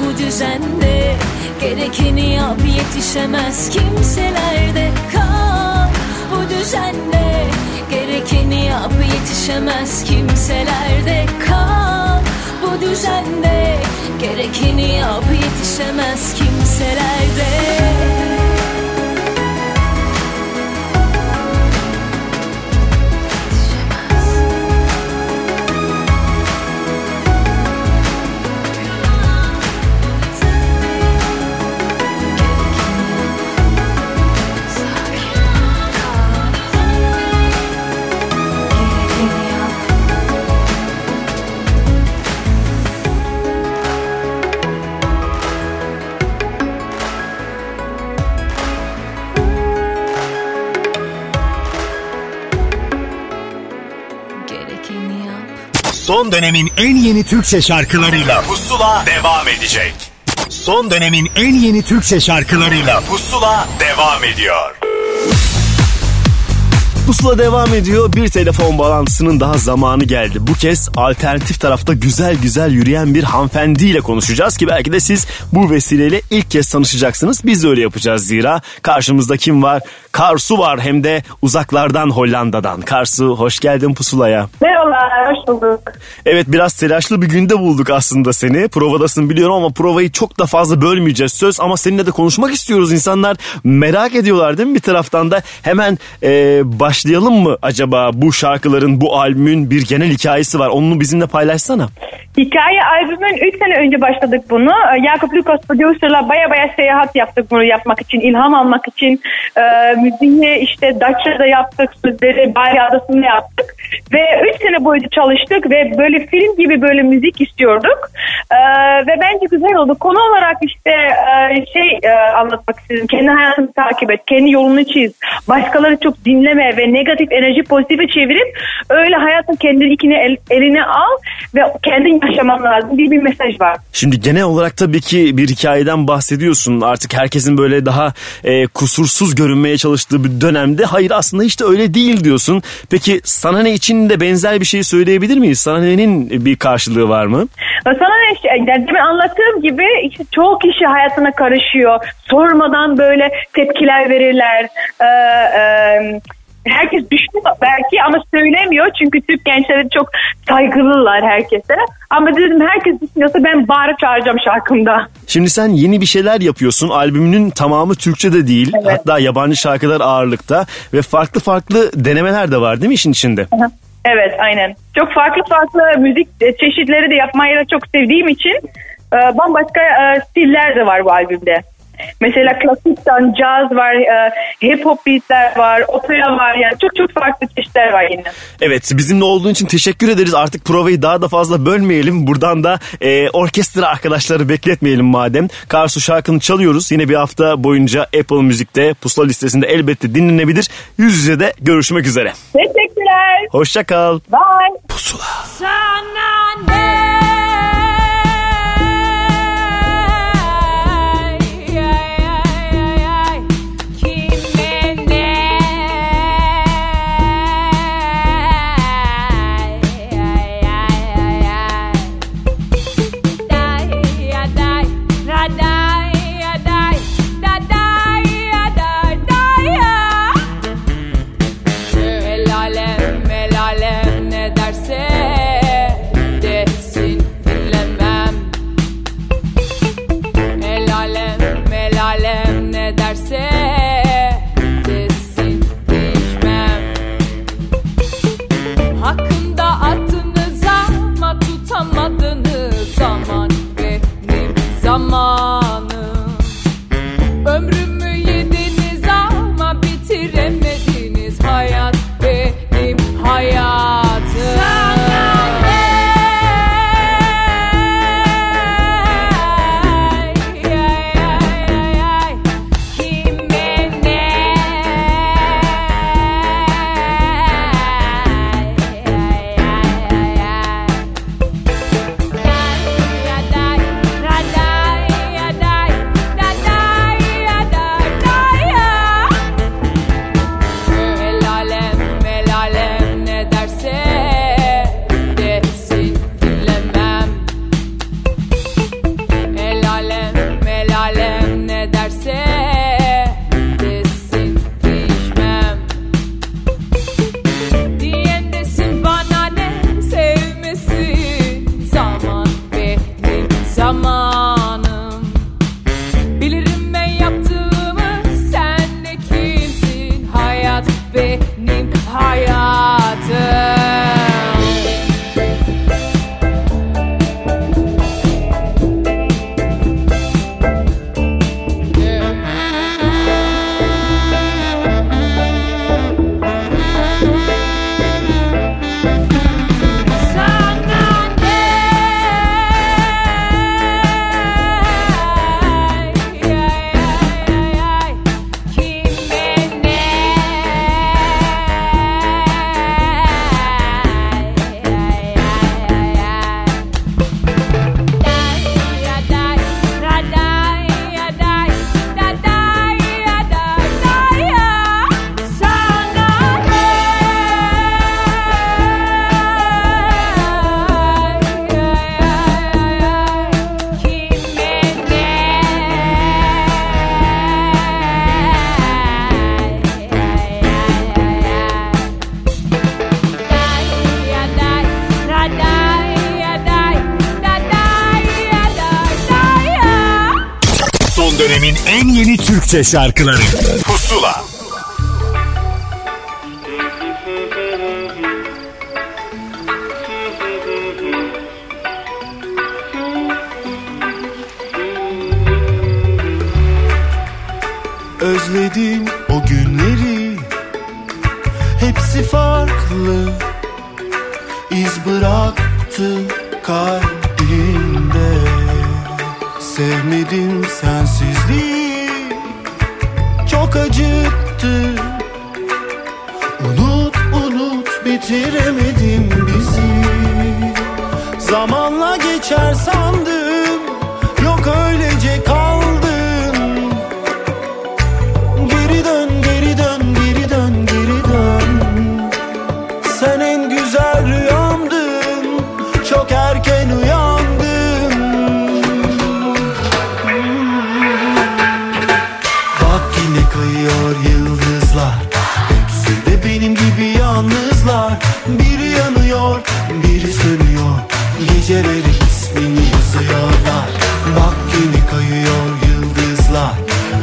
Bu düzende gerekeni yap, yetişemez kimselerde kal. Bu düzende gerekeni yap, yetişemez kimselerde kal. Bu düzende gerekeni yap, yetişemez kimselerde. Son dönemin en yeni Türkçe şarkılarıyla Pusula devam edecek. Son dönemin en yeni Türkçe şarkılarıyla Pusula devam ediyor. Pusula devam ediyor. Bir telefon bağlantısının daha zamanı geldi. Bu kez alternatif tarafta güzel güzel yürüyen bir hanımefendiyle konuşacağız ki belki de siz bu vesileyle ilk kez tanışacaksınız. Biz de öyle yapacağız zira. Karşımızda kim var? Karsu var, hem de uzaklardan, Hollanda'dan. Karsu, hoş geldin Pusula'ya. Merhabalar, hoş bulduk. Evet, biraz telaşlı bir günde bulduk aslında seni. Provadasın biliyorum ama provayı çok da fazla bölmeyeceğiz söz. Ama seninle de konuşmak istiyoruz. İnsanlar merak ediyorlar değil mi bir taraftan da? Hemen e, baş Başlayalım mı acaba? Bu şarkıların, bu albümün bir genel hikayesi var. Onu bizimle paylaşsana. Hikaye, albümün üç sene önce başladık bunu. Yakup Lukos prodüktörle baya baya seyahat yaptık bunu yapmak için, ilham almak için. E, müziği işte Datça'da yaptık, sözleri Bali Adası'nda yaptık. Ve üç sene boyunca çalıştık ve böyle film gibi böyle müzik istiyorduk. E, ve bence güzel oldu. Konu olarak işte e, şey e, anlatmak istedim. Kendi hayatını takip et, kendi yolunu çiz. Başkaları çok dinleme ve negatif enerji pozitife çevirip öyle hayatın kendini el, eline al ve kendin yaşaman lazım diye bir mesaj var. Şimdi genel olarak tabii ki bir hikayeden bahsediyorsun. Artık herkesin böyle daha e, kusursuz görünmeye çalıştığı bir dönemde hayır aslında hiç de öyle değil diyorsun. Peki sana ne için de benzer bir şey söyleyebilir miyiz? Sana ne'nin bir karşılığı var mı? Sana ne, yani demin anlattığım gibi işte çoğu kişi hayatına karışıyor. Sormadan böyle tepkiler verirler. Eee... E, Herkes düşünüyor belki ama söylemiyor çünkü Türk gençleri çok saygılılar herkese. Ama dedim herkes düşünüyorsa ben bağırıp çağıracağım şarkımda. Şimdi sen yeni bir şeyler yapıyorsun. Albümünün tamamı Türkçe de değil. Evet. Hatta yabancı şarkılar ağırlıkta ve farklı farklı denemeler de var değil mi işin içinde? Aha. Evet, aynen. Çok farklı farklı müzik çeşitleri de yapmayı da çok sevdiğim için bambaşka stiller de var bu albümde. Mesela klasikten caz var, e, hip hop beatler var, opera var, yani çok çok farklı çeşitler var yine. Evet, bizimle olduğun için teşekkür ederiz. Artık provayı daha da fazla bölmeyelim. Buradan da e, orkestra arkadaşları bekletmeyelim madem. Karsu şarkını çalıyoruz. Yine bir hafta boyunca Apple Music'te Pusula listesinde elbette dinlenebilir. Yüz yüze de görüşmek üzere. Teşekkürler. Hoşça kal. Bye. Pusula. Sana ne? Son dönemin en yeni Türkçe şarkıları Pusula. Özledim o günleri, hepsi farklı, iz bıraktı kalbimde. Sevmedim sensizliği, çok acıttı. Unut unut bitiremedim bizi. Zamanla geçer sandım, yok öylece kaldı. Gecererek ismini yazıyorlar. Bak yine kayıyor yıldızlar.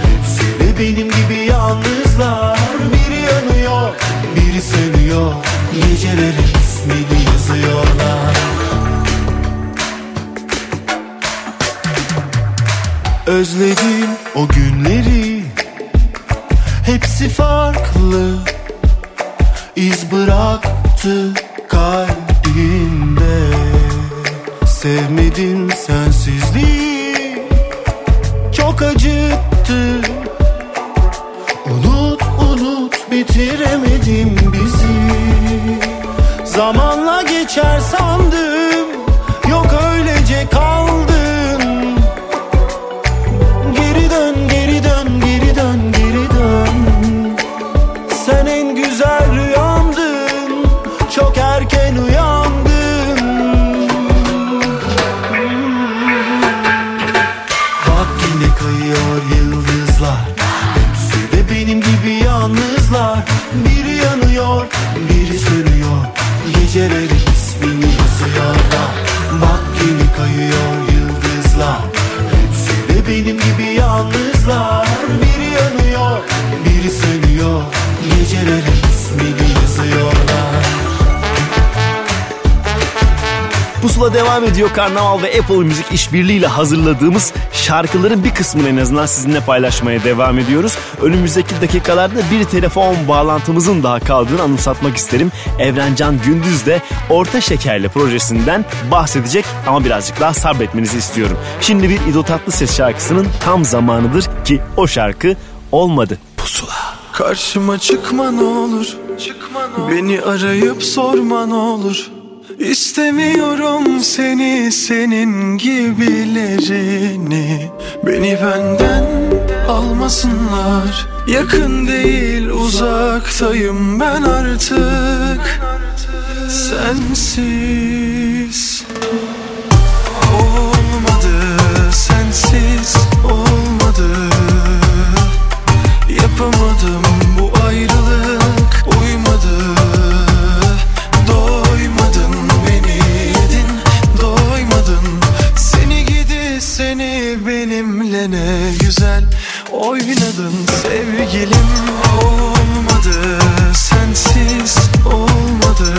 Hepsi de benim gibi yalnızlar. Biri yanıyor, biri sönüyor. Gecererek ismini yazıyorlar. Özledim o günleri, hepsi farklı, iz bıraktı kalbimde. Sevmedim sensizliği, çok acıttı. Unut unut bitiremedim bizi. Zamanla geçer sandım, yok öylece kaldım. Geri dön, geri dön, geri dön, geri dön. Sen en güzel rüyamdın, çok erken uyan. Gecererek ismini yazıyorlar. Bak yine kayıyor yıldızlar. Hepsi de benim gibi yalnızlar. Biri yanıyor, biri sönüyor. Gecererek ismini yazıyorlar. Pusula devam ediyor. Karnaval ve Apple Music işbirliğiyle hazırladığımız şarkıların bir kısmını en azından sizinle paylaşmaya devam ediyoruz. Önümüzdeki dakikalarda bir telefon bağlantımızın daha kaldığını anımsatmak isterim. Evrencan Gündüz de Orta Şekerli projesinden bahsedecek ama birazcık daha sabretmenizi istiyorum. Şimdi bir İdo Tatlıses şarkısının tam zamanıdır ki o şarkı olmadı. Pusula. Karşıma çıkma ne olur, çıkma ne olur. Beni arayıp sorma ne olur. İstemiyorum seni, senin gibilerini. Beni benden almasınlar. Yakın değil uzaktayım ben artık sensiz. Olmadı sensiz, olmadı. Yapamadım bu ayrılık, uymadı. Benimle ne güzel oynadın sevgilim. Olmadı sensiz, olmadı.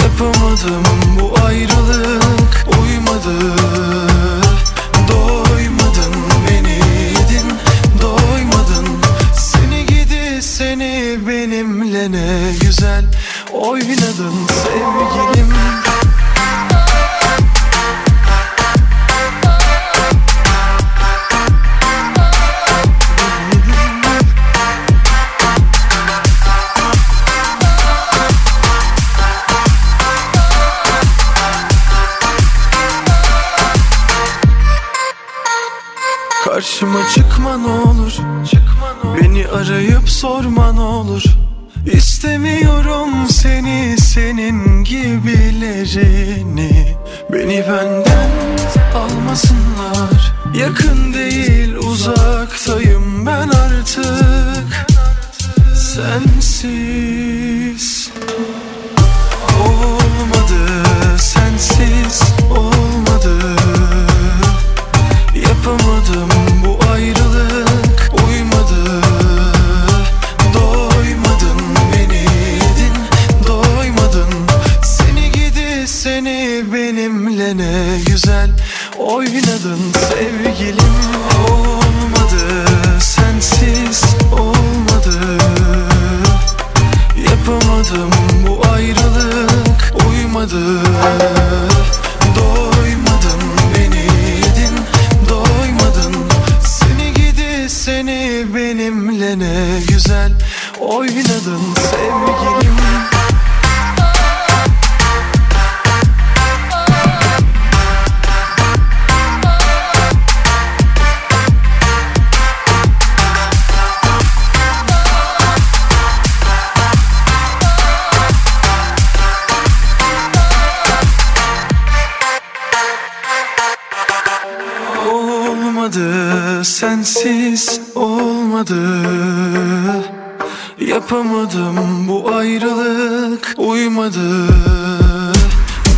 Yapamadım bu ayrılık, uymadı. Doymadın beni yedin, doymadın. Seni gidi seni benimle ne güzel oynadın sevgilim. Karşıma çıkma ne olur, beni arayıp sorma ne olur. İstemiyorum seni, senin gibilerini. Beni benden almasınlar. Yakın değil uzaktayım ben artık sensiz. Olmadı sensiz, olmadı. Yapamadım olmadın sevgilim, olmadı sensiz, olmadı yapamadım bu ayrılık, uymadı doymadım beni yedin, doymadın seni gidi seni benimle ne güzel oynadın sevgilim. Sensiz olmadı, yapamadım bu ayrılık, uymadı.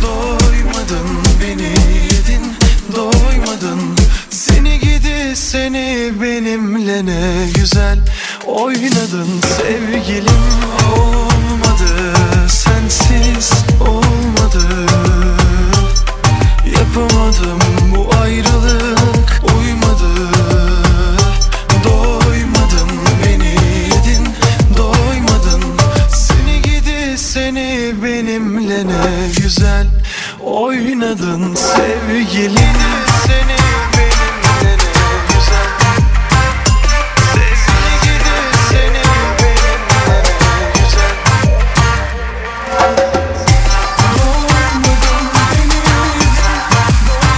Doymadın beni yedin, doymadın seni gidi seni benimle ne güzel oynadın sevgilim. Olmadı sensiz, olmadı yapamadım bu ayrılık, uymadı. Benimle ne güzel oynadın sevgilini seni benimle ne güzel sevgilini seni benimle ne güzel doymadın beni doymadın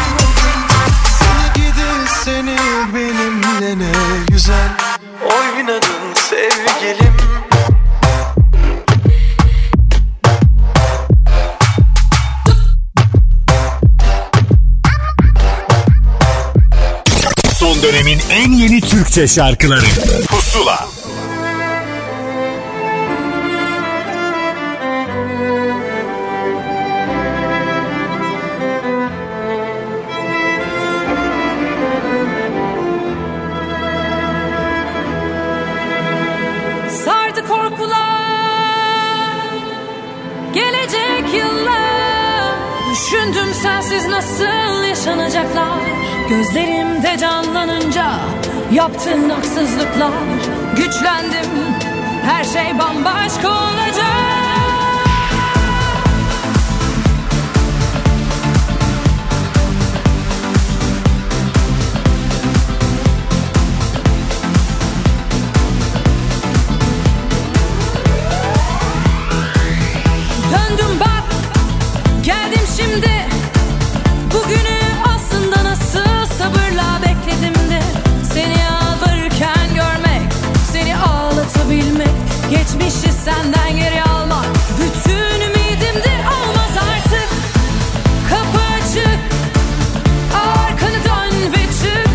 seni gidi seni benimle ne güzel oynadın sevgilim. Dönemin en yeni Türkçe şarkıları Pusula. Sardı korkular, gelecek yıllar, düşündüm sensiz nasıl yaşanacaklar. Gözlerimde canlanınca yaptığın haksızlıklar, güçlendim, her şey bambaşka olacak. Döndüm bak, geldim şimdi, bugünü aslında nasıl sabırla bekledim de seni ağlarken görmek, seni ağlatabilmek, geçmişi senden geri almak bütün ümidimdi. Olmaz artık, kapı açık, arkanı dön ve çık,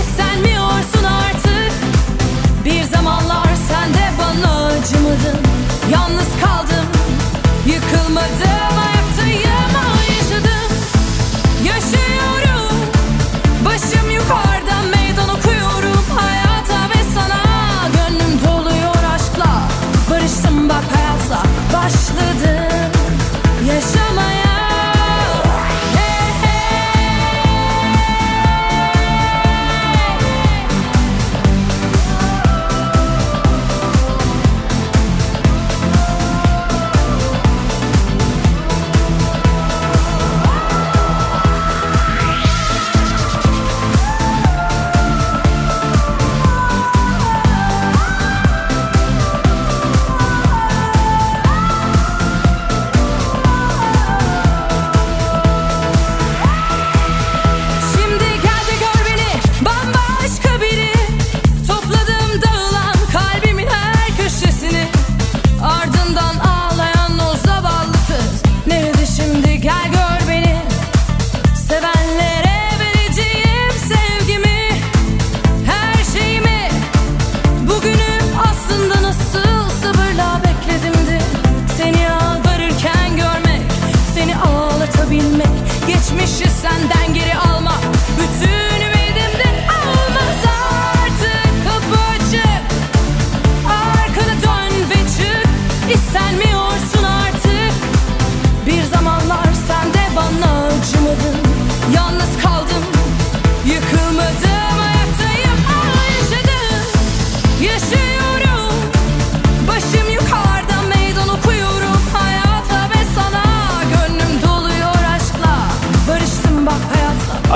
istenmiyorsun artık. Bir zamanlar sen de bana acımadın, yalnız kaldım, yıkılmadım.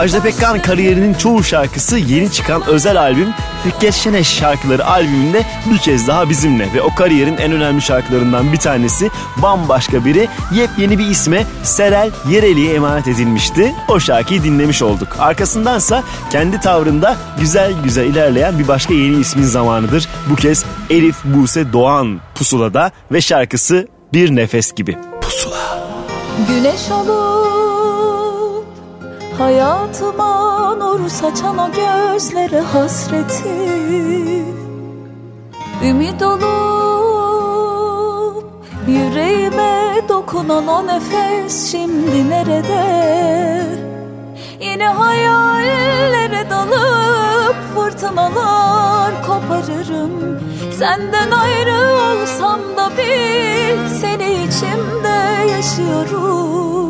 Ajda Pekkan kariyerinin çoğu şarkısı yeni çıkan özel albüm Fikret Şenes şarkıları albümünde bir kez daha bizimle ve o kariyerin en önemli şarkılarından bir tanesi Bambaşka Biri yepyeni bir isme Serel Yereli'ye emanet edilmişti. O şarkıyı dinlemiş olduk. Arkasındansa kendi tavrında güzel güzel ilerleyen bir başka yeni ismin zamanıdır. Bu kez Elif Buse Doğan Pusula'da ve şarkısı Bir Nefes Gibi. Pusula. Güneş olup hayatıma nur saçan o gözlere hasretim, ümit olup yüreğime dokunan o nefes şimdi nerede? Yine hayallere dalıp fırtınalar koparırım. Senden ayrı olsam da bil, seni içimde yaşıyorum.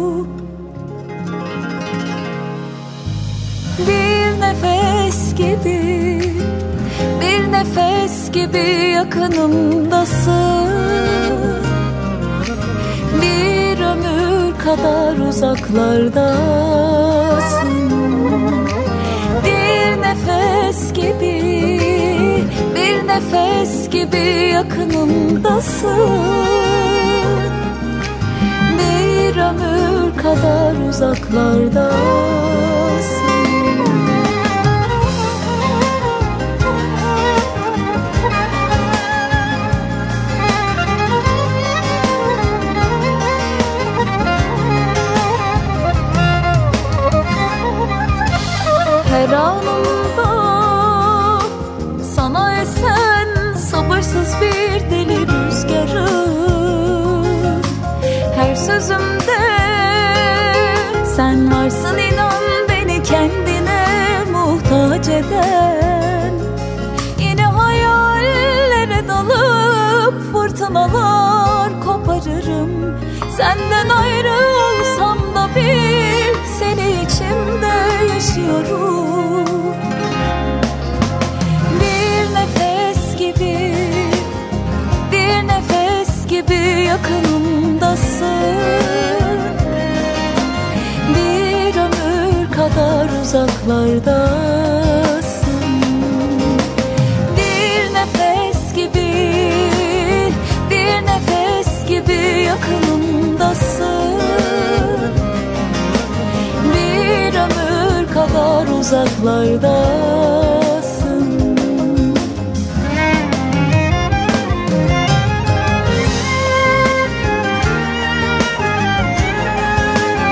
Bir nefes gibi, bir nefes gibi yakınımdasın. Bir ömür kadar uzaklardasın. Bir nefes gibi, bir nefes gibi yakınımdasın. Bir ömür kadar uzaklardasın. Her anımda sana esen sabırsız bir deli rüzgarı, her sözümde sen varsın, inan beni kendine muhtaç eden. Yine hayallere dalıp fırtınalar koparırım. Senden ayrı olsam da bil, seni içimde yaşıyorum. Bir nefes gibi yakınımdasın. Bir ömür kadar uzaklardasın. Bir nefes gibi, bir nefes gibi yakınımdasın. Bir ömür kadar uzaklardasın.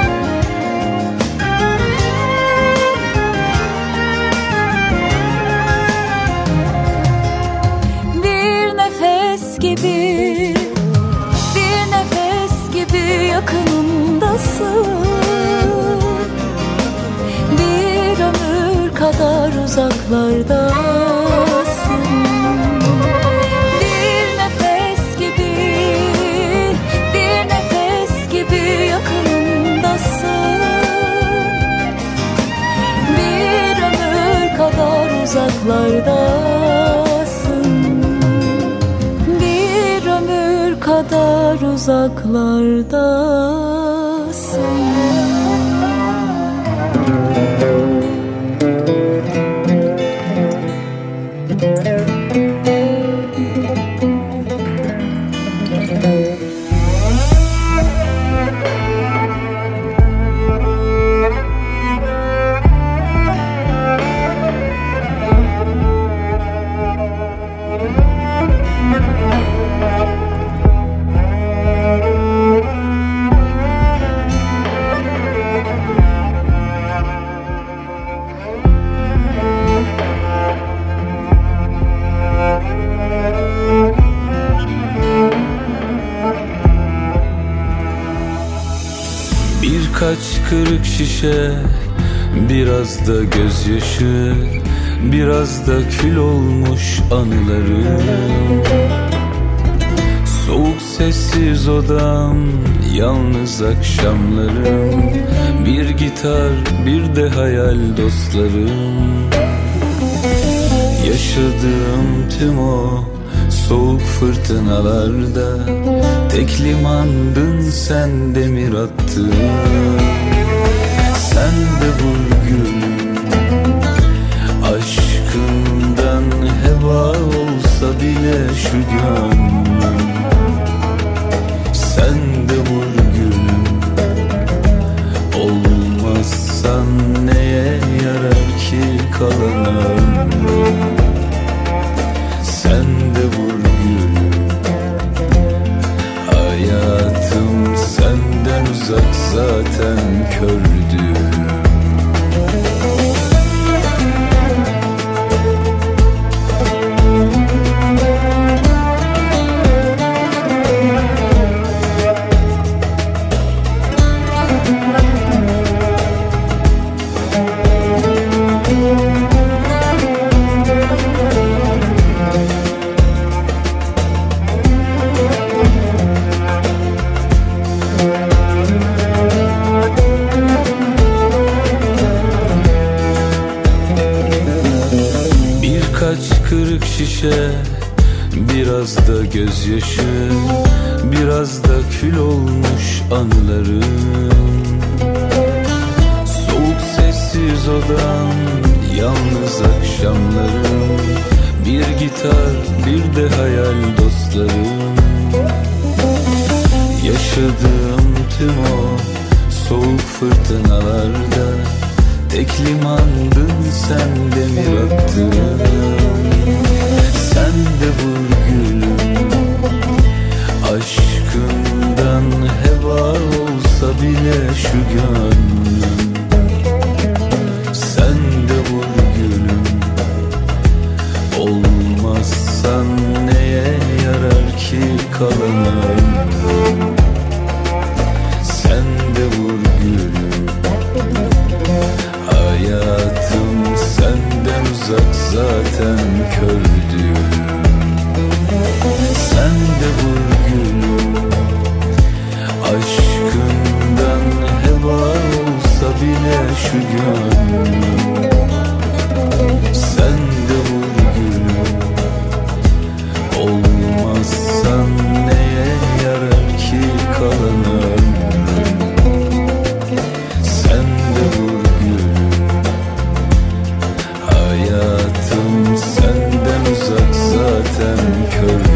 Bir ömür kadar uzaklardasın. Bir nefes gibi, bir nefes gibi yakınımdasın. Bir ömür kadar uzaklardasın. Bir ömür kadar uzaklardasın. Kırık şişe, biraz da gözyaşı, biraz da kül olmuş anılarım. Soğuk sessiz odam, yalnız akşamlarım, bir gitar, bir de hayal dostlarım. Yaşadığım tüm o soğuk fırtınalarda tek limandın sen, demir attın. sen de vur gül, aşkından heva olsa bile şu gönlüm. Sen de vur gül, olmazsan neye yarar ki kalan ömrüm. Sen de vur gül, hayatım senden uzak zaten kördüm. Biraz da gözyaşı, biraz da kül olmuş anılarım. Soğuk sessiz odam, yalnız akşamlarım. Bir gitar, bir de hayal dostlarım. Yaşadığım tüm o soğuk fırtınalarda tek limandın sen, demir attın. Sen de vur gülüm, aşkından heva olsa bile şu gönlüm. Sen de vur gülüm, olmazsan neye yarar ki kalan ömrüm. Sen de vur gülüm, hayatım senden uzak zaten kördüm. Sen de vur gülüm, aşkından heva olsa bile şu gönlüm. Sen de vur gülüm, olmazsan neye yarar ki kalan ömrüm. Sen de vur gülüm, hayatım senden uzak zaten kördüm.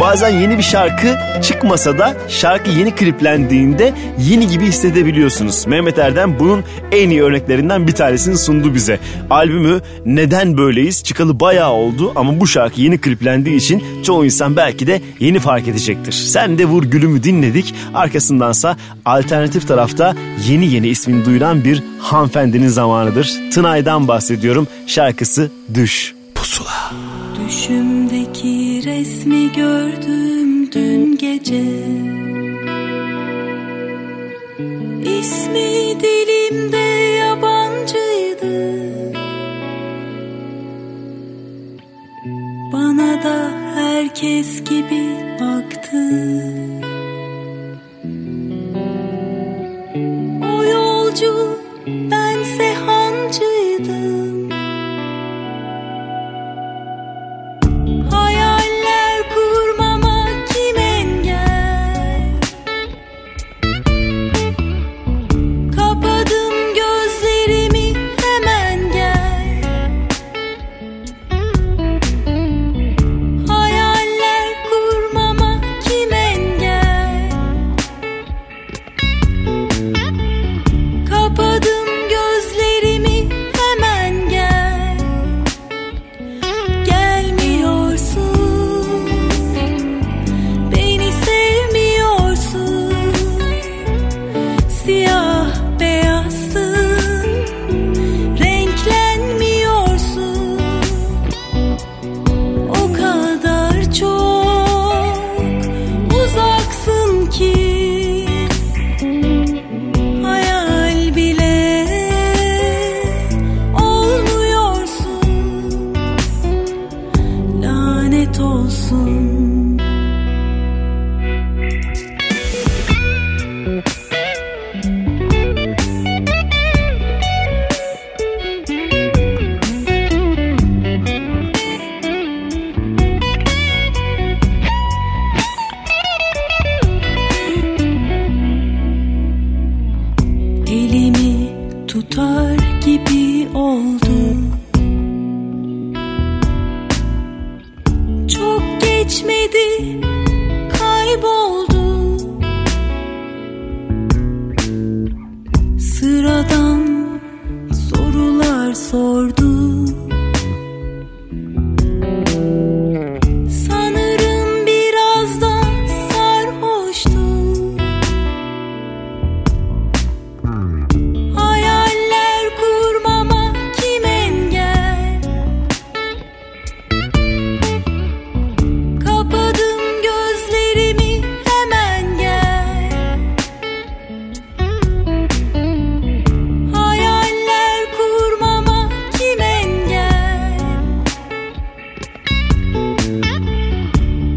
Bazen yeni bir şarkı çıkmasa da şarkı yeni kliplendiğinde yeni gibi hissedebiliyorsunuz. Mehmet Erdem bunun en iyi örneklerinden bir tanesini sundu bize. Albümü Neden Böyleyiz çıkalı bayağı oldu ama bu şarkı yeni kliplendiği için çoğu insan belki de yeni fark edecektir. Sen de Vur Gülüm'ü dinledik. Arkasındansa alternatif tarafta yeni yeni ismini duyuran bir hanımefendinin zamanıdır. Tınay'dan bahsediyorum. Şarkısı Düş. Pusula. Düşümdeki resmi gördüm dün gece, ismi dilimde yabancıydı. Bana da herkes gibi baktı. O yolcu bense hancıydı. Hayaller gibi oldum. Çok geçmedi, kayboldu. Sıradan sorular sordu. Sanırım biraz da sarhoştu. Hayaller kurmama kim engel? Kapadım gözlerimi, hemen gel. Hayaller kurmama kim engel?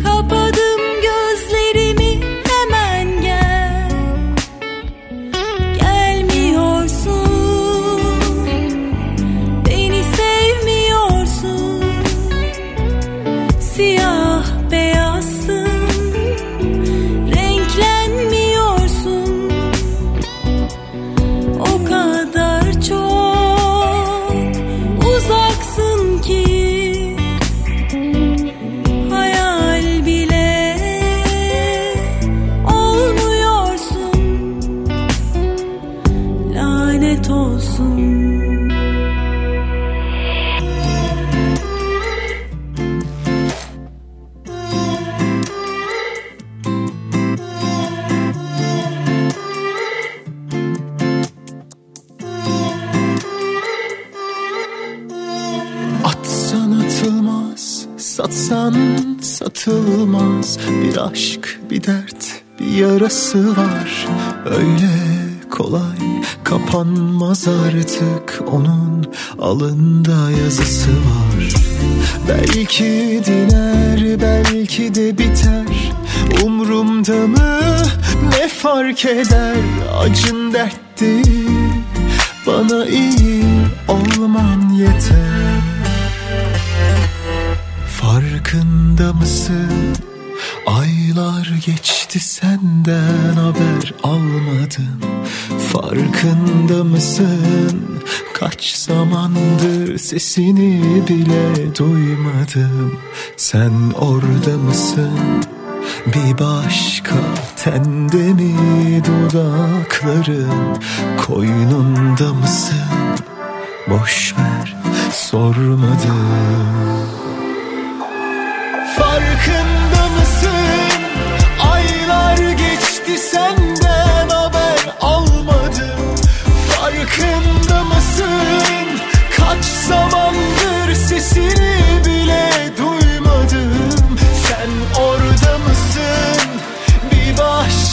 Kapadım gözlerimi, hemen gel. Gelmiyorsun, beni sevmiyorsun. Siyah beyazsın, renklenmiyorsun. O kadar çok uzaksın ki hayal bile olmuyorsun. Lanet olsun. Atsan atılmaz, satsan satılmaz. Bir aşk, bir dert, bir yarası var. Öyle kolay kapanmaz artık, onun alında yazısı var. Belki diner, belki de biter. Umrumda mı, ne fark eder? Acın dert değil, bana iyi olman yeter. Farkında mısın? Aylar geçti, senden haber almadım. Farkında mısın? Kaç zamandır sesini bile duymadım. Sen orada mısın? Bir başka tende mi dudakların? Koynunda mısın? Boş ver, sormadım. Farkında mısın? Aylar geçti, senden haber almadım. Farkında mısın? Kaç zamandır sesini bile duymadım. Sen orada mısın? Bir başka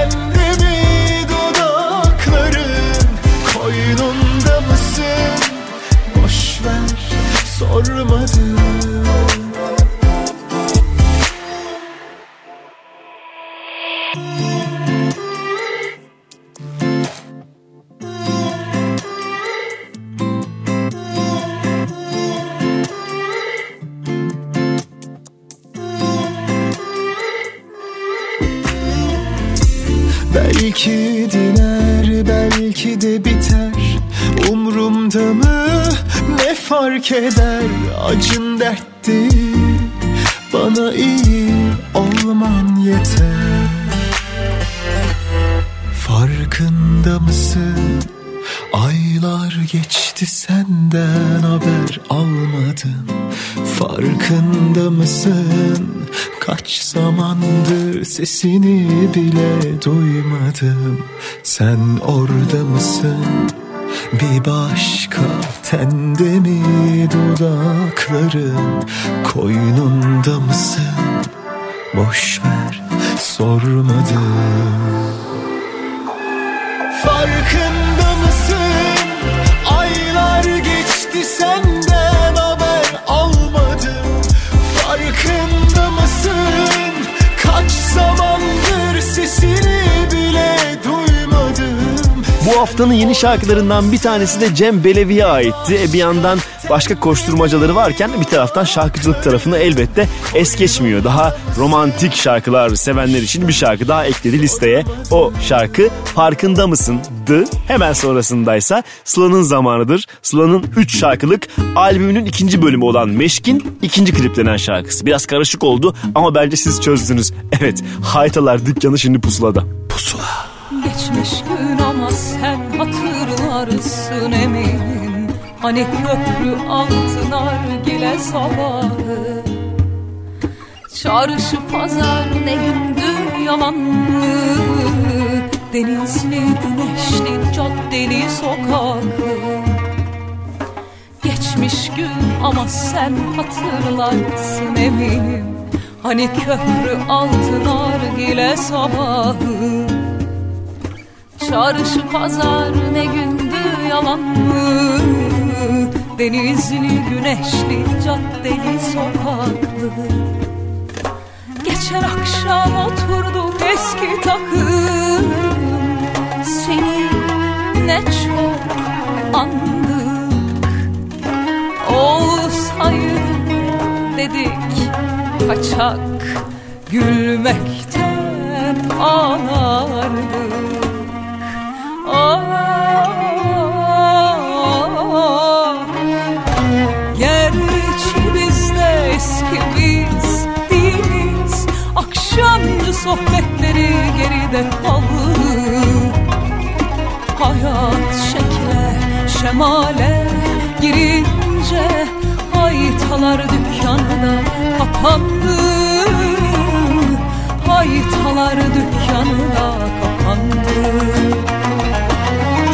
temde mi dudakların? Koynunda mısın? Boş ver, sormadım. Belki diner, belki de biter. Umrumda mı, ne fark eder? Acın dert değil, bana iyi olman yeter. Farkında mısın? Aylar geçti, senden haber almadım. Farkında mısın? Kaç zamandır sesini bile duymadım. Sen orada mısın? Bir başka tende mi dudakların? Koynunda mısın? Boş ver, sormadım. Farkında mısın? Aylar geçti, senden haber almadım. Farkında mısın? Kaç zamandır sesini bile duymadım. Bu hafta Haftanın yeni şarkılarından bir tanesi de Cem Belevi'ye aitti. E bir yandan başka koşturmacaları varken bir taraftan şarkıcılık tarafını elbette es geçmiyor. Daha romantik şarkılar sevenler için bir şarkı daha ekledi listeye. O şarkı Farkında Mısın'dı. Hemen sonrasındaysa Sıla'nın zamanıdır. Sıla'nın üç şarkılık albümünün ikinci bölümü olan Meşkin ikinci kliplenen şarkısı. Biraz karışık oldu ama bence siz çözdünüz. Evet, Haytalar Dükkanı şimdi Pusula'da. Pusula. Geçmiş gün ama sen hatırlarsın eminim. Hani köprü altınlar gele sabahı. Çarşı pazar ne gündü yalandı. Denizli güneşli caddeli sokakı. Geçmiş gün ama sen hatırlarsın eminim. Hani köprü altınlar gele sabahı. Çarşı pazar ne gündü yalan mı? Denizli güneşli caddeli sokaklı. Geçen akşam oturdum eski takım. Seni ne çok andık. Olsaydım dedik kaçak. Gülmekten ağlardık. Gerçi biz de eski biz değiliz. Akşamcı sohbetleri geride kaldı. Hayat şekle şemale girince haytalar dükkanda kapandı. Haytalar dükkanda kapandı.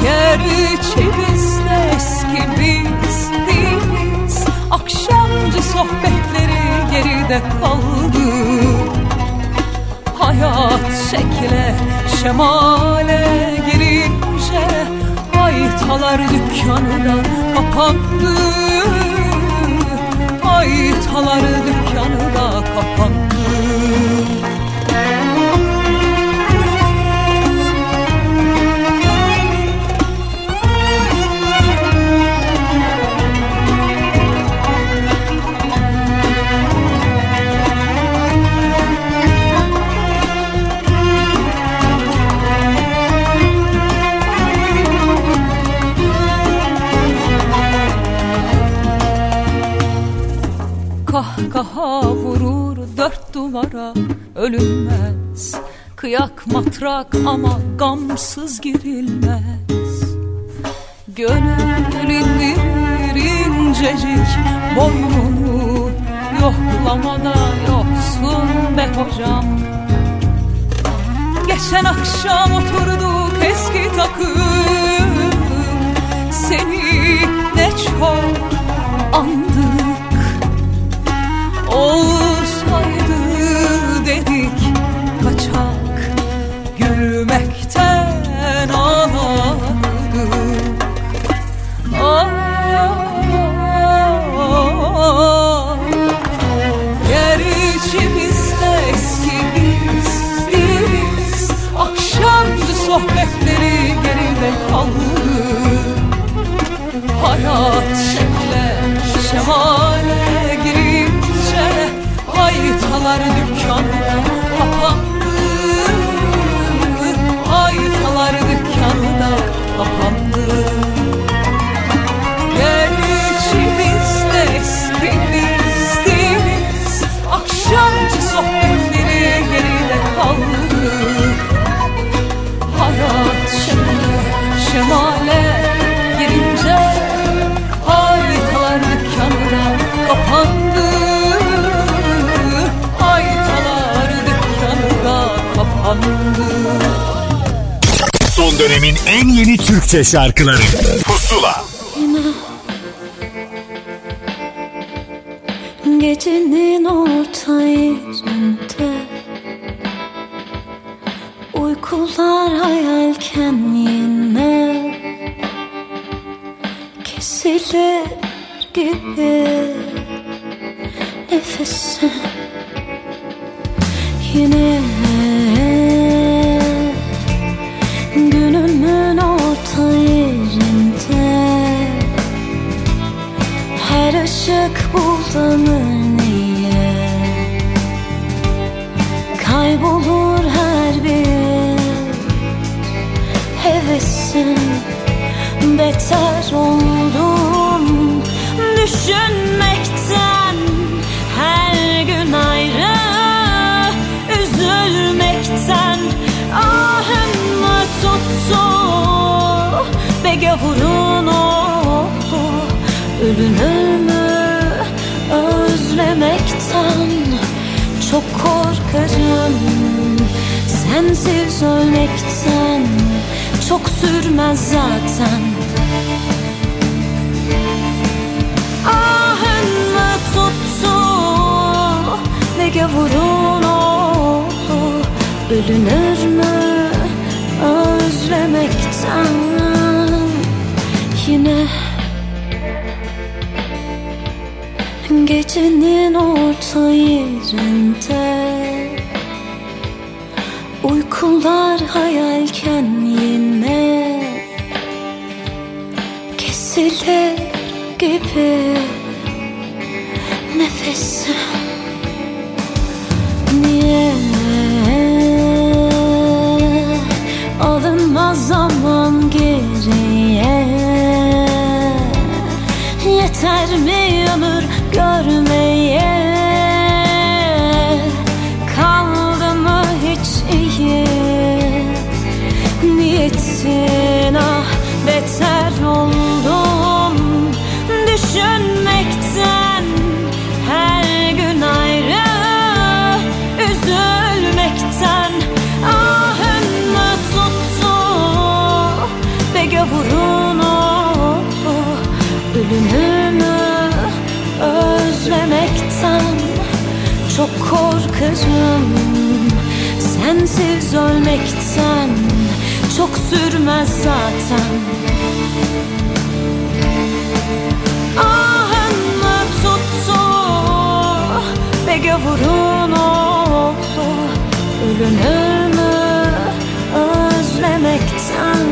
Gerçi biz de eski biz değiliz. Akşamcı sohbetleri geride kaldı. Hayat şekle şemale girince haytalar dükkanına kapandı. Haytalar dükkanına kapandı. Kahkaha vurur dört duvara ölünmez. Kıyak matrak ama gamsız girilmez. Gönül indirir incecik boynunu. Yoklamada yoksun be hocam. Geçen akşam oturduk eski takım. Seni ne çok andım. Olsaydı dedik kaçak. Gülmekten ağladık. Aa, gerçi biz de eski biz değiliz. Akşamcı sohbetleri geride kaldı. Hayat şekle şemale girip haytalar dükkanı kapandı. Haytalar dükkanı kapandı. Gerçi biz de eski biz değiliz. Akşamcı sohbetleri geride kaldı. Hayat şemale, şemale girince haytalar dükkanı kapandı. Son dönemin en yeni Türkçe şarkıları Pusula. Gecenin orta yerinde uykular hayalken yine kesilir gibi nefesim yine. Günümün ortaya aşık buldanır niye? Kaybolur her bir hevesin, beter oldum düşünmekten, her gün ayrı üzülmekten. Ahıma tuttu ve gavurun oldu, ölünümü özlemekten çok korkarım, sensiz ölmekten çok sürmez zaten. Ahımı tuttu ve gavurun oldu, ölünür mü özlemekten yine? Gecenin orta yerinde uykular hayalken yine kesilir gibi nefesim, niye alınmaz zaman geriye? Yeter mi ömür görmeye? Kaldı mı hiç iyi niyetin? Ah, beter oldum düşünmekten, her gün ayrı üzülmekten. Ahın mı tuttu ve gavurun oldu, ölünümü özlemekten çok korkarım, sensiz ölmekten çok sürmez zaten. Ahımı tuttu ve gavurun oldu, ölünümü özlemekten.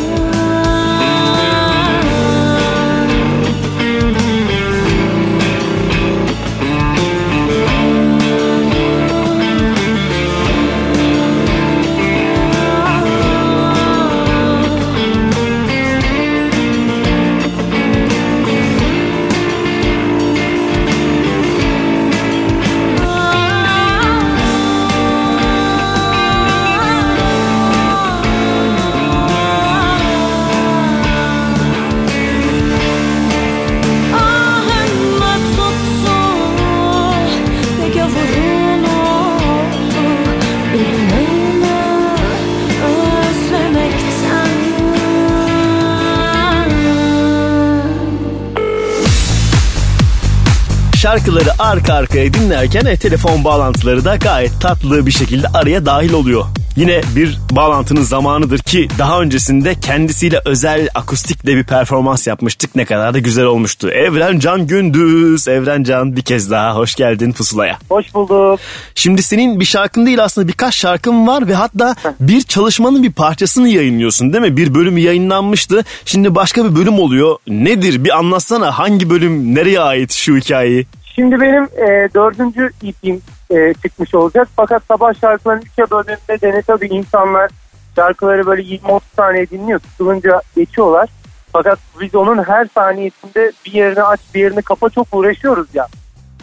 Şarkıları arka arkaya dinlerken e, telefon bağlantıları da gayet tatlı bir şekilde araya dahil oluyor. Yine bir bağlantının zamanıdır ki daha öncesinde kendisiyle özel akustikle bir performans yapmıştık. Ne kadar da güzel olmuştu. Evrencan Gündüz. Evrencan, bir kez daha hoş geldin Pusula'ya. Hoş bulduk. Şimdi senin bir şarkın değil aslında birkaç şarkın var ve hatta bir çalışmanın bir parçasını yayınlıyorsun değil mi? Bir bölümü yayınlanmıştı. Şimdi başka bir bölüm oluyor. Nedir? Bir anlatsana, hangi bölüm, nereye ait şu hikayeyi? Şimdi benim e, dördüncü E P'im e, çıkmış olacak. Fakat sabah şarkıların üçe bölümünde de ne tabii insanlar şarkıları böyle yirmi otuz saniye dinliyor. Tutulunca geçiyorlar. Fakat biz onun her saniyesinde bir yerini aç bir yerini kapa, çok uğraşıyoruz ya.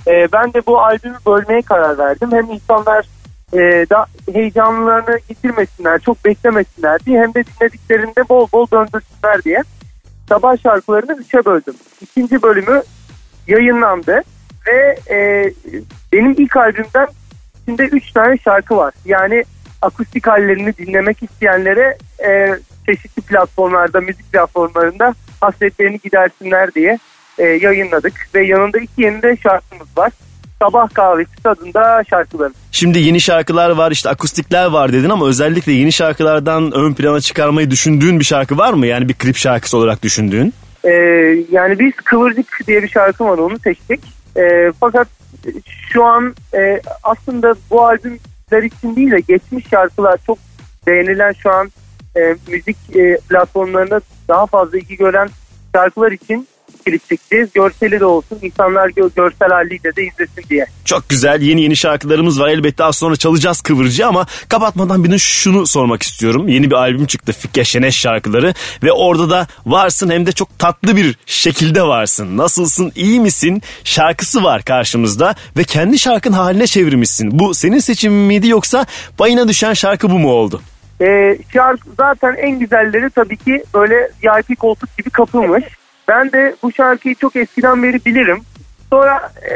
E, ben de bu albümü bölmeye karar verdim. Hem insanlar e, da heyecanlarını yitirmesinler, çok beklemesinler diye. Hem de dinlediklerinde bol bol döndürsünler diye. Sabah şarkılarını üçe böldüm. İkinci bölümü yayınlandı. Ve e, benim ilk albümden içinde üç tane şarkı var. Yani akustik hallerini dinlemek isteyenlere e, çeşitli platformlarda, müzik platformlarında hasretlerini gidersinler diye e, yayınladık. Ve yanında iki yeni de şarkımız var. Sabah kahvesi tadında şarkılarım. Şimdi yeni şarkılar var, işte akustikler var dedin ama özellikle yeni şarkılardan ön plana çıkarmayı düşündüğün bir şarkı var mı? Yani bir klip şarkısı olarak düşündüğün. E, yani biz Kıvırcık diye bir şarkı var, onu seçtik. E, fakat şu an e, aslında bu albümler için değil de geçmiş şarkılar çok beğenilen, şu an e, müzik e, platformlarında daha fazla ilgi gören şarkılar için klip çekeceğiz. Görseli de olsun. İnsanlar görsel haliyle de izlesin diye. Çok güzel. Yeni yeni şarkılarımız var. Elbette az sonra çalacağız Kıvırcı ama kapatmadan bir de şunu sormak istiyorum. Yeni bir albüm çıktı. Fikret Şenes şarkıları ve orada da varsın, hem de çok tatlı bir şekilde varsın. Nasılsın? İyi misin? Şarkısı var karşımızda ve kendi şarkın haline çevirmişsin. Bu senin seçimin miydi yoksa payına düşen şarkı bu mu oldu? Ee, şarkı zaten en güzelleri tabii ki böyle V I P koltuk gibi kapılmış. Ben de bu şarkıyı çok eskiden beri bilirim. Sonra e,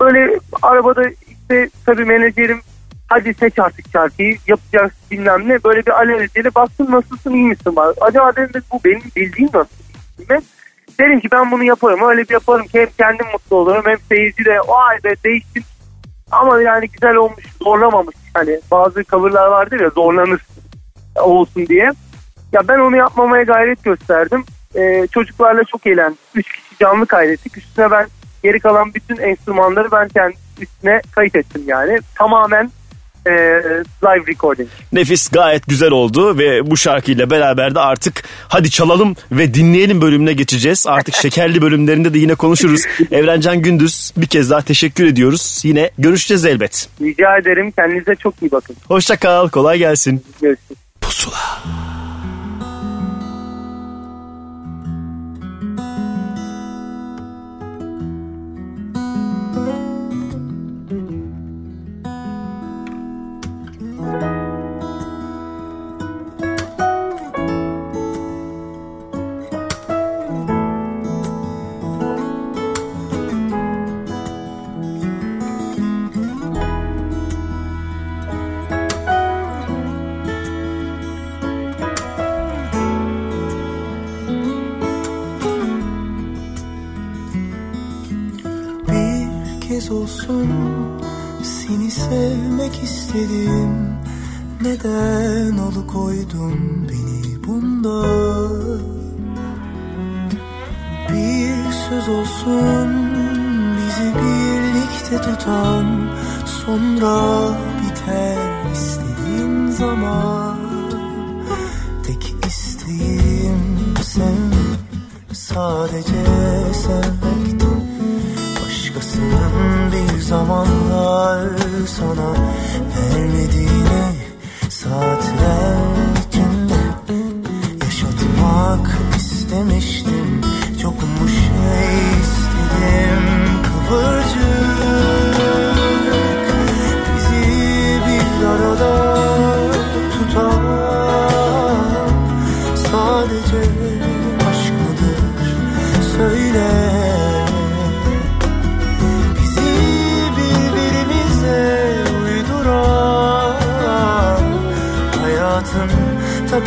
böyle arabada işte tabii menajerim hadi seç artık şarkıyı yapacağız bilmem ne. Böyle bir alelacele bastım, nasılsın iyi misin? Acaba dedim bu benim bildiğim nasıl? Dedim ki ben bunu yaparım, öyle bir yaparım ki hem kendim mutlu olurum hem seyirci de vay be değiştim. Ama yani güzel olmuş, zorlamamış. Hani bazı coverlar vardır ya zorlanır olsun diye. Ya ben onu yapmamaya gayret gösterdim. Ee, çocuklarla çok eğlendik. Üç kişi canlı kaydettik. Üstüne ben geri kalan bütün enstrümanları ben kendim üstüne kayıt ettim yani. Tamamen e, live recording. Nefis, gayet güzel oldu ve bu şarkıyla beraber de artık hadi çalalım ve dinleyelim bölümüne geçeceğiz. Artık şekerli bölümlerinde de yine konuşuruz. Evrencan Gündüz, bir kez daha teşekkür ediyoruz. Yine görüşeceğiz elbet. Rica ederim. Kendinize çok iyi bakın. Hoşça kal. Kolay gelsin. Görüşürüz. Pusula. Olsun seni sevmek istedim, neden alıkoydun beni bunda? Bir söz olsun bizi birlikte tutan, sonra biter istediğin zaman. Tek isteğim sevmek, sadece sevmekti. Başkasının bir zamanlar sana vermediğini saatler içinde yaşatmak istemiştim. Çok mu şey istedim kıvırcık, bizi bir arada tutan sadece aşkıdır söyle.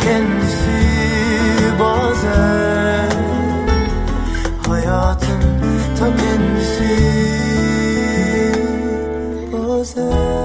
Kendisi bazen hayatın ta kendisi bazen.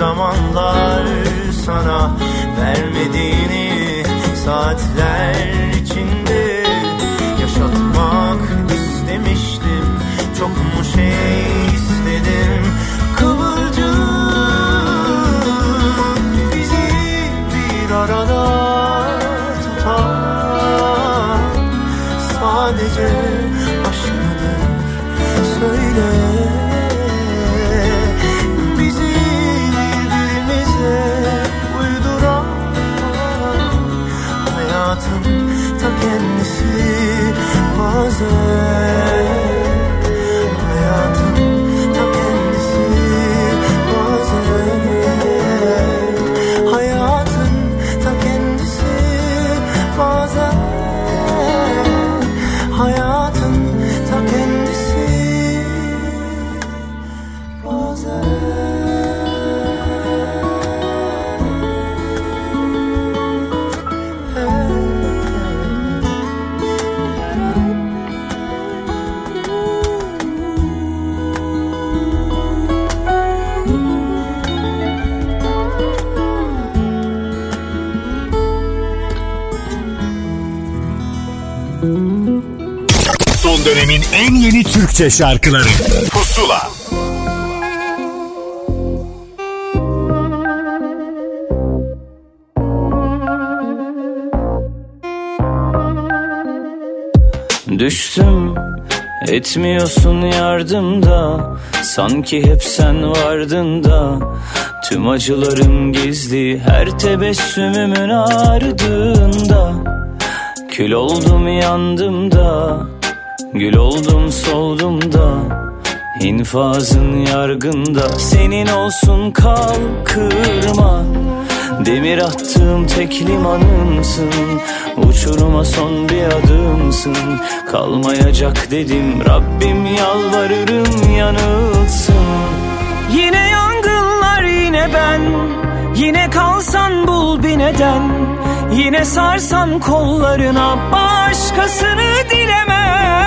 Zamanlar sana vermediğini saatler içinde yaşatmak istemiştim. Çok mu şey istedim kıvılcım, bizi bir arada tutar sadece aşkıdır söyle. Son dönemin en yeni Türkçe şarkıları Pusula. Düştüm, etmiyorsun yardımda. Sanki hep sen vardın da. Tüm acılarım gizli, her tebessümümün ardında. Kül oldum, yandım da. Gül oldum, soldum da. İnfazın yargında. Senin olsun, kal kırma. Demir attığım tek limanımsın. Uçuruma son bir adımsın. Kalmayacak dedim, Rabbim yalvarırım yanılsın. Yine yangınlar, yine ben. Yine kalsan bul bir neden. Yine sarsan kollarına, başkasını dilemem.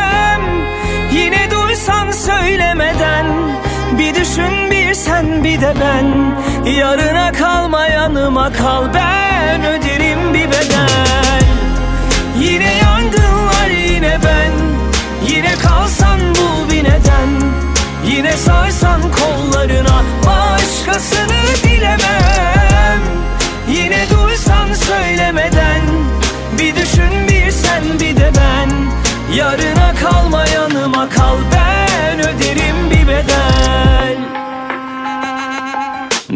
Yine duysan söylemeden, bir düşün bir sen bir de ben. Yarına kalma, yanıma kal, ben öderim bir bedel. Yine yangınlar, yine ben. Yine kalsan bul bir neden. Yine sarsan kollarına, başkasını dilemem. Yine duysan söylemeden, bir düşün bir sen bir de ben. Yarına kalma, yanıma kal, ben öderim bir bedel.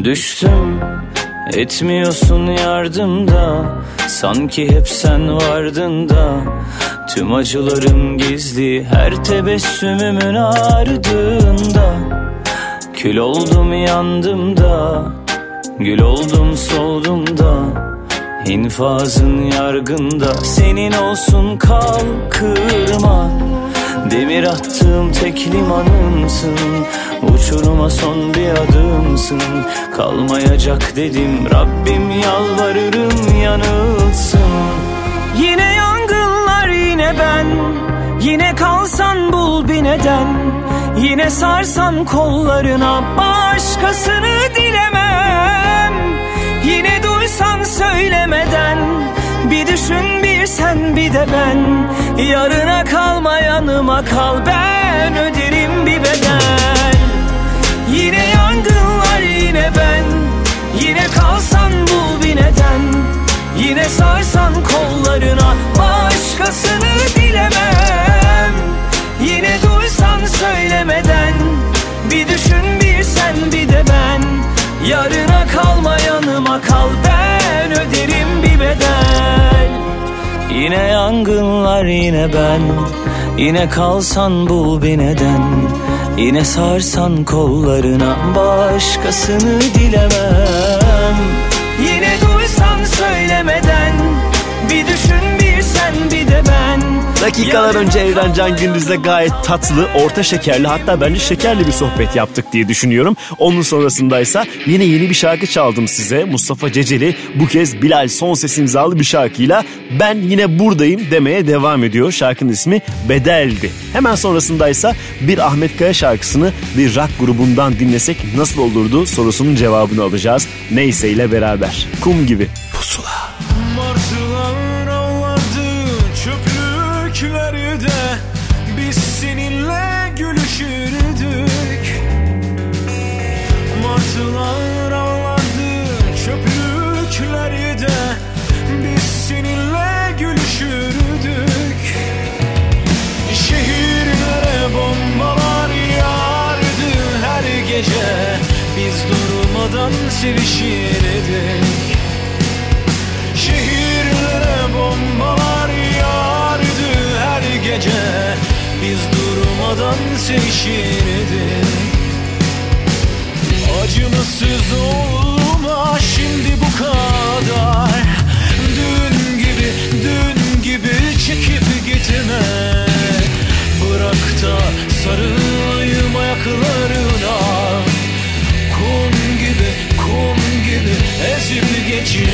Düştüm, etmiyorsun yardımda. Sanki hep sen vardın da. Tüm acılarım gizli, her tebessümümün ardında. Kül oldum, yandım da. Gül oldum, soldum da. İnfazın yargında. Senin olsun, kal kırma. Demir attığım tek limanımsın. Uçuruma son bir adımsın. Kalmayacak dedim, Rabbim yalvarırım yanılsın. Yine yangınlar, yine ben. Yine kalsan bul bir neden. Yine sarsan kollarına, başkasını dilemem. Yine duysan söylemeden, bir düşün bir sen bir de ben. Yarına kalma, yanıma kal, ben öderim bir bedel. Yine yangınlar, yine ben. Yine kalsan bul bir neden. Yine sarsan kollarına, başkasını dilemem. Yine duysan söylemeden, bir düşün bir sen bir de ben. Yarına kalma, yanıma kal, ben öderim bir bedel. Yine yangınlar, yine ben. Yine kalsan bul bir neden. Yine sarsan kollarına, başkasını dilemem. Yine duysan söylemeden, bir düşün bir sen bir de ben. Dakikalar önce Evrencan Gündüz'le gayet tatlı, orta şekerli, hatta bence şekerli bir sohbet yaptık diye düşünüyorum. Onun sonrasındaysa yine yeni bir şarkı çaldım size. Mustafa Ceceli bu kez Bilal Son Ses imzalı bir şarkıyla ben yine buradayım demeye devam ediyor. Şarkının ismi Bedeldi. Hemen sonrasındaysa bir Ahmet Kaya şarkısını bir rock grubundan dinlesek nasıl olurdu sorusunun cevabını alacağız. Neyse ile beraber. Kum gibi. Pusula. Biz seninle gülüşürdük. Martılar ağlardı çöplüklerde. Biz seninle gülüşürdük. Şehirlere bombalar yağardı her gece. Biz durmadan sevişirdik. Şehirlere bombalar yağardı her gece. Biz durmadan sevişirdik. Acımasız olma şimdi bu kadar. Dün gibi, dün gibi çekip gitme. Bırak da sarılayım ayaklarına. Kum gibi, kum gibi ezip geçme.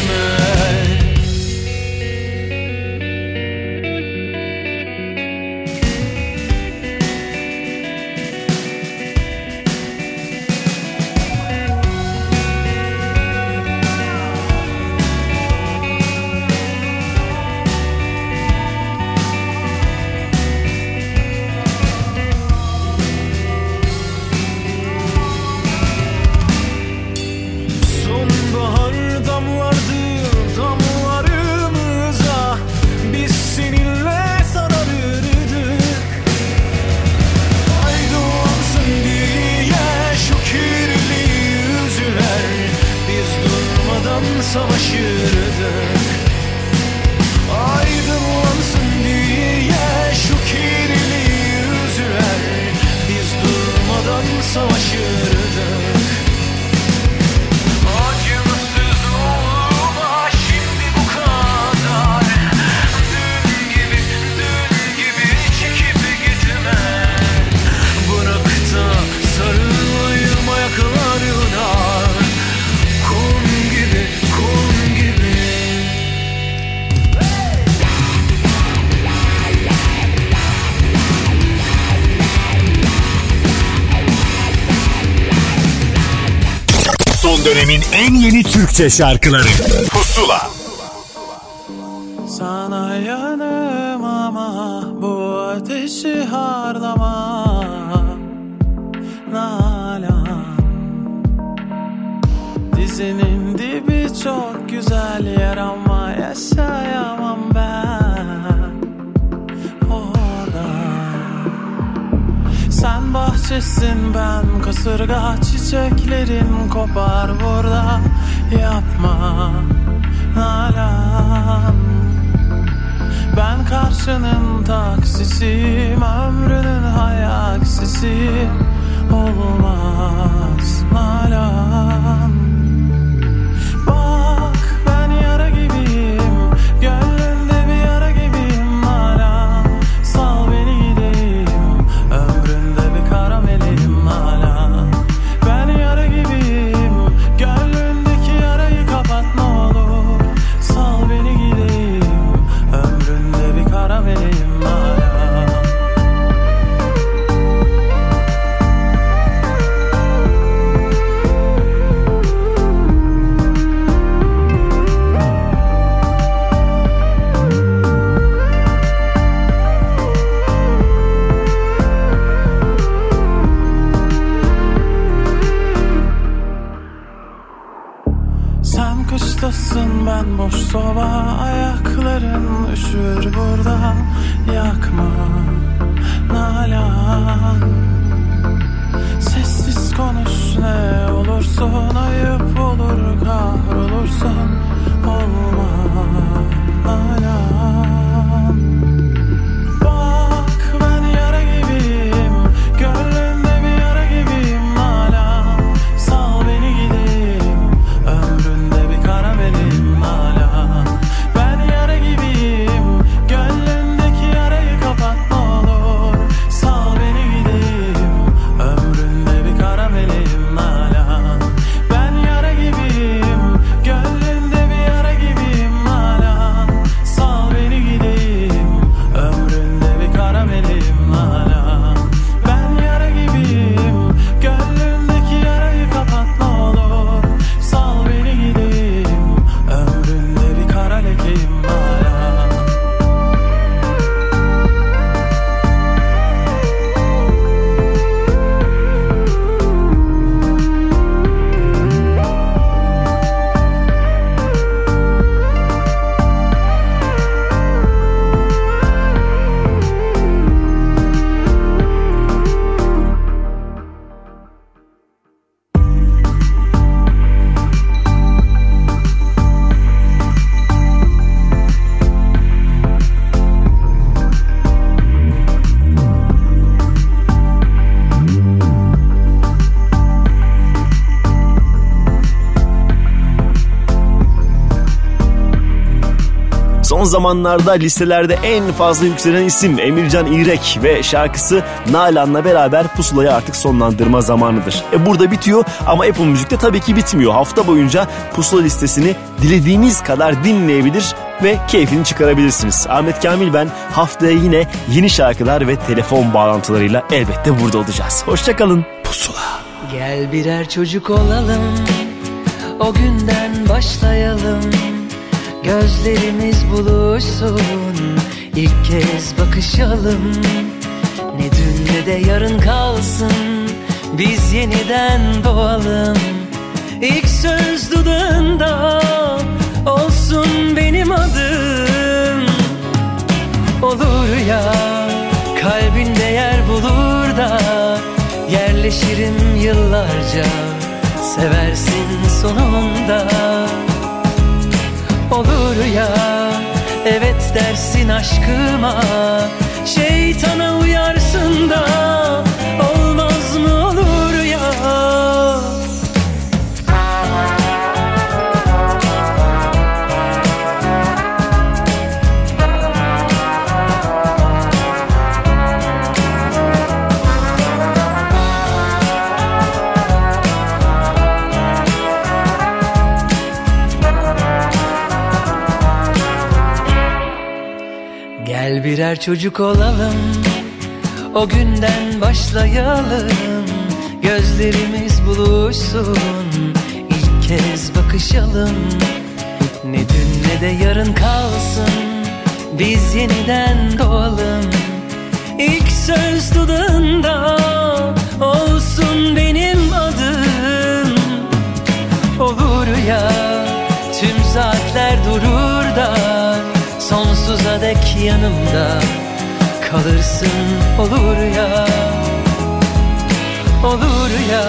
dönemin en yeni Türkçe şarkıları Pusula. Sana yanım ama bu ateşi harlama Nalan. Dizinin dibi çok güzel yer ama yaşayamam ben orada. Sen bahçesin ben kasırga, çiçeklerin kopar burada. Yapma Nalan. Ben karşının taksisiyim, ömrünün hayaksisi olmaz Nalan. Bak ben yara gibiyim, gönlünde bir yara gibiyim hala. Sal beni gideyim, ömründe bir karamelim hala. Ben yara gibiyim, gönlündeki yarayı kapat ne olur. Sal beni gideyim, ömründe bir karamelim hala. Ben boş soba, ayakların üşür burada. Yakma Nalan. Sessiz konuş ne olursun, ayıp olur kahrolursun. Olma Nalan. Bak ben yara gibiyim, gönlümde bir yara gibiyim hala. Sal beni gideyim, ömründe bir kara benim. Son zamanlarda listelerde en fazla yükselen isim Emircan İrek ve şarkısı Nalan'la beraber Pusula'yı artık sonlandırma zamanıdır. E burada bitiyor ama Apple Music'te tabii ki bitmiyor. Hafta boyunca Pusula listesini dilediğiniz kadar dinleyebilir ve keyfini çıkarabilirsiniz. Ahmet Kamil ben, haftaya yine yeni şarkılar ve telefon bağlantılarıyla elbette burada olacağız. Hoşçakalın Pusula. Gel birer çocuk olalım, o günden başlayalım. Gözlerimiz buluşsun, ilk kez bakışalım. Ne dün ne de yarın kalsın, biz yeniden doğalım. İlk söz dudağında olsun benim adım. Olur ya, kalbinde yer bulur da yerleşirim yıllarca, seversin sonunda. Olur ya, evet dersin aşkıma, şeytana uyarsın da olmaz mı olur ya? Birer çocuk olalım, o günden başlayalım. Gözlerimiz buluşsun, ilk kez bakışalım. Ne dün ne de yarın kalsın, biz yeniden doğalım. İlk söz dudağında olsun benim adım. Olur ya, tüm saatler durur da sonsuza dek yanımda kalırsın. Olur ya, olur ya,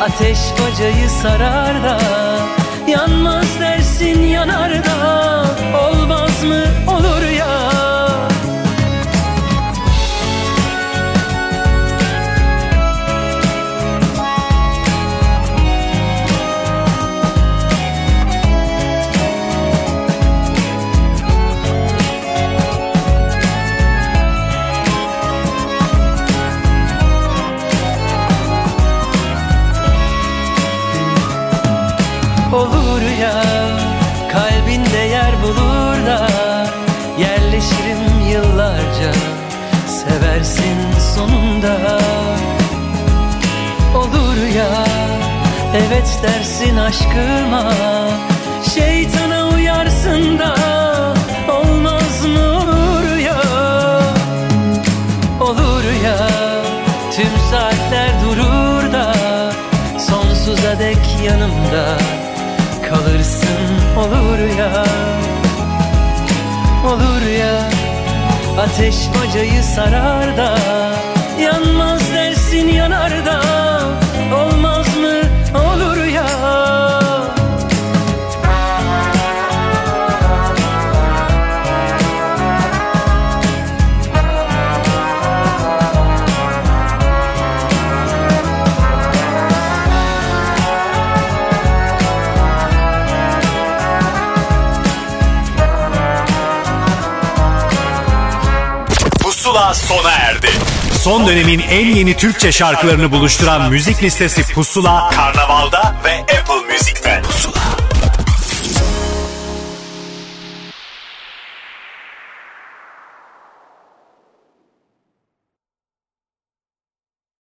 ateş kocayı sarar da yanmaz dersin yanar da. Olmaz mı? Olur ya. Olur ya, kalbinde yer bulur da yerleşirim yıllarca, seversin sonunda. Olur ya, evet dersin aşkıma, şeytana uyarsın da. Olmaz mı? Olur ya, olur ya, tüm saatler durur da sonsuza dek yanımda kalırsın. Olur ya, olur ya, ateş bacayı sarar da yanmaz dersin yanar da. Olmaz mı? Olur ya. Sona erdi. Son dönemin en yeni Türkçe şarkılarını buluşturan müzik listesi Pusula, Karnaval'da ve Apple Music'te. Pusula.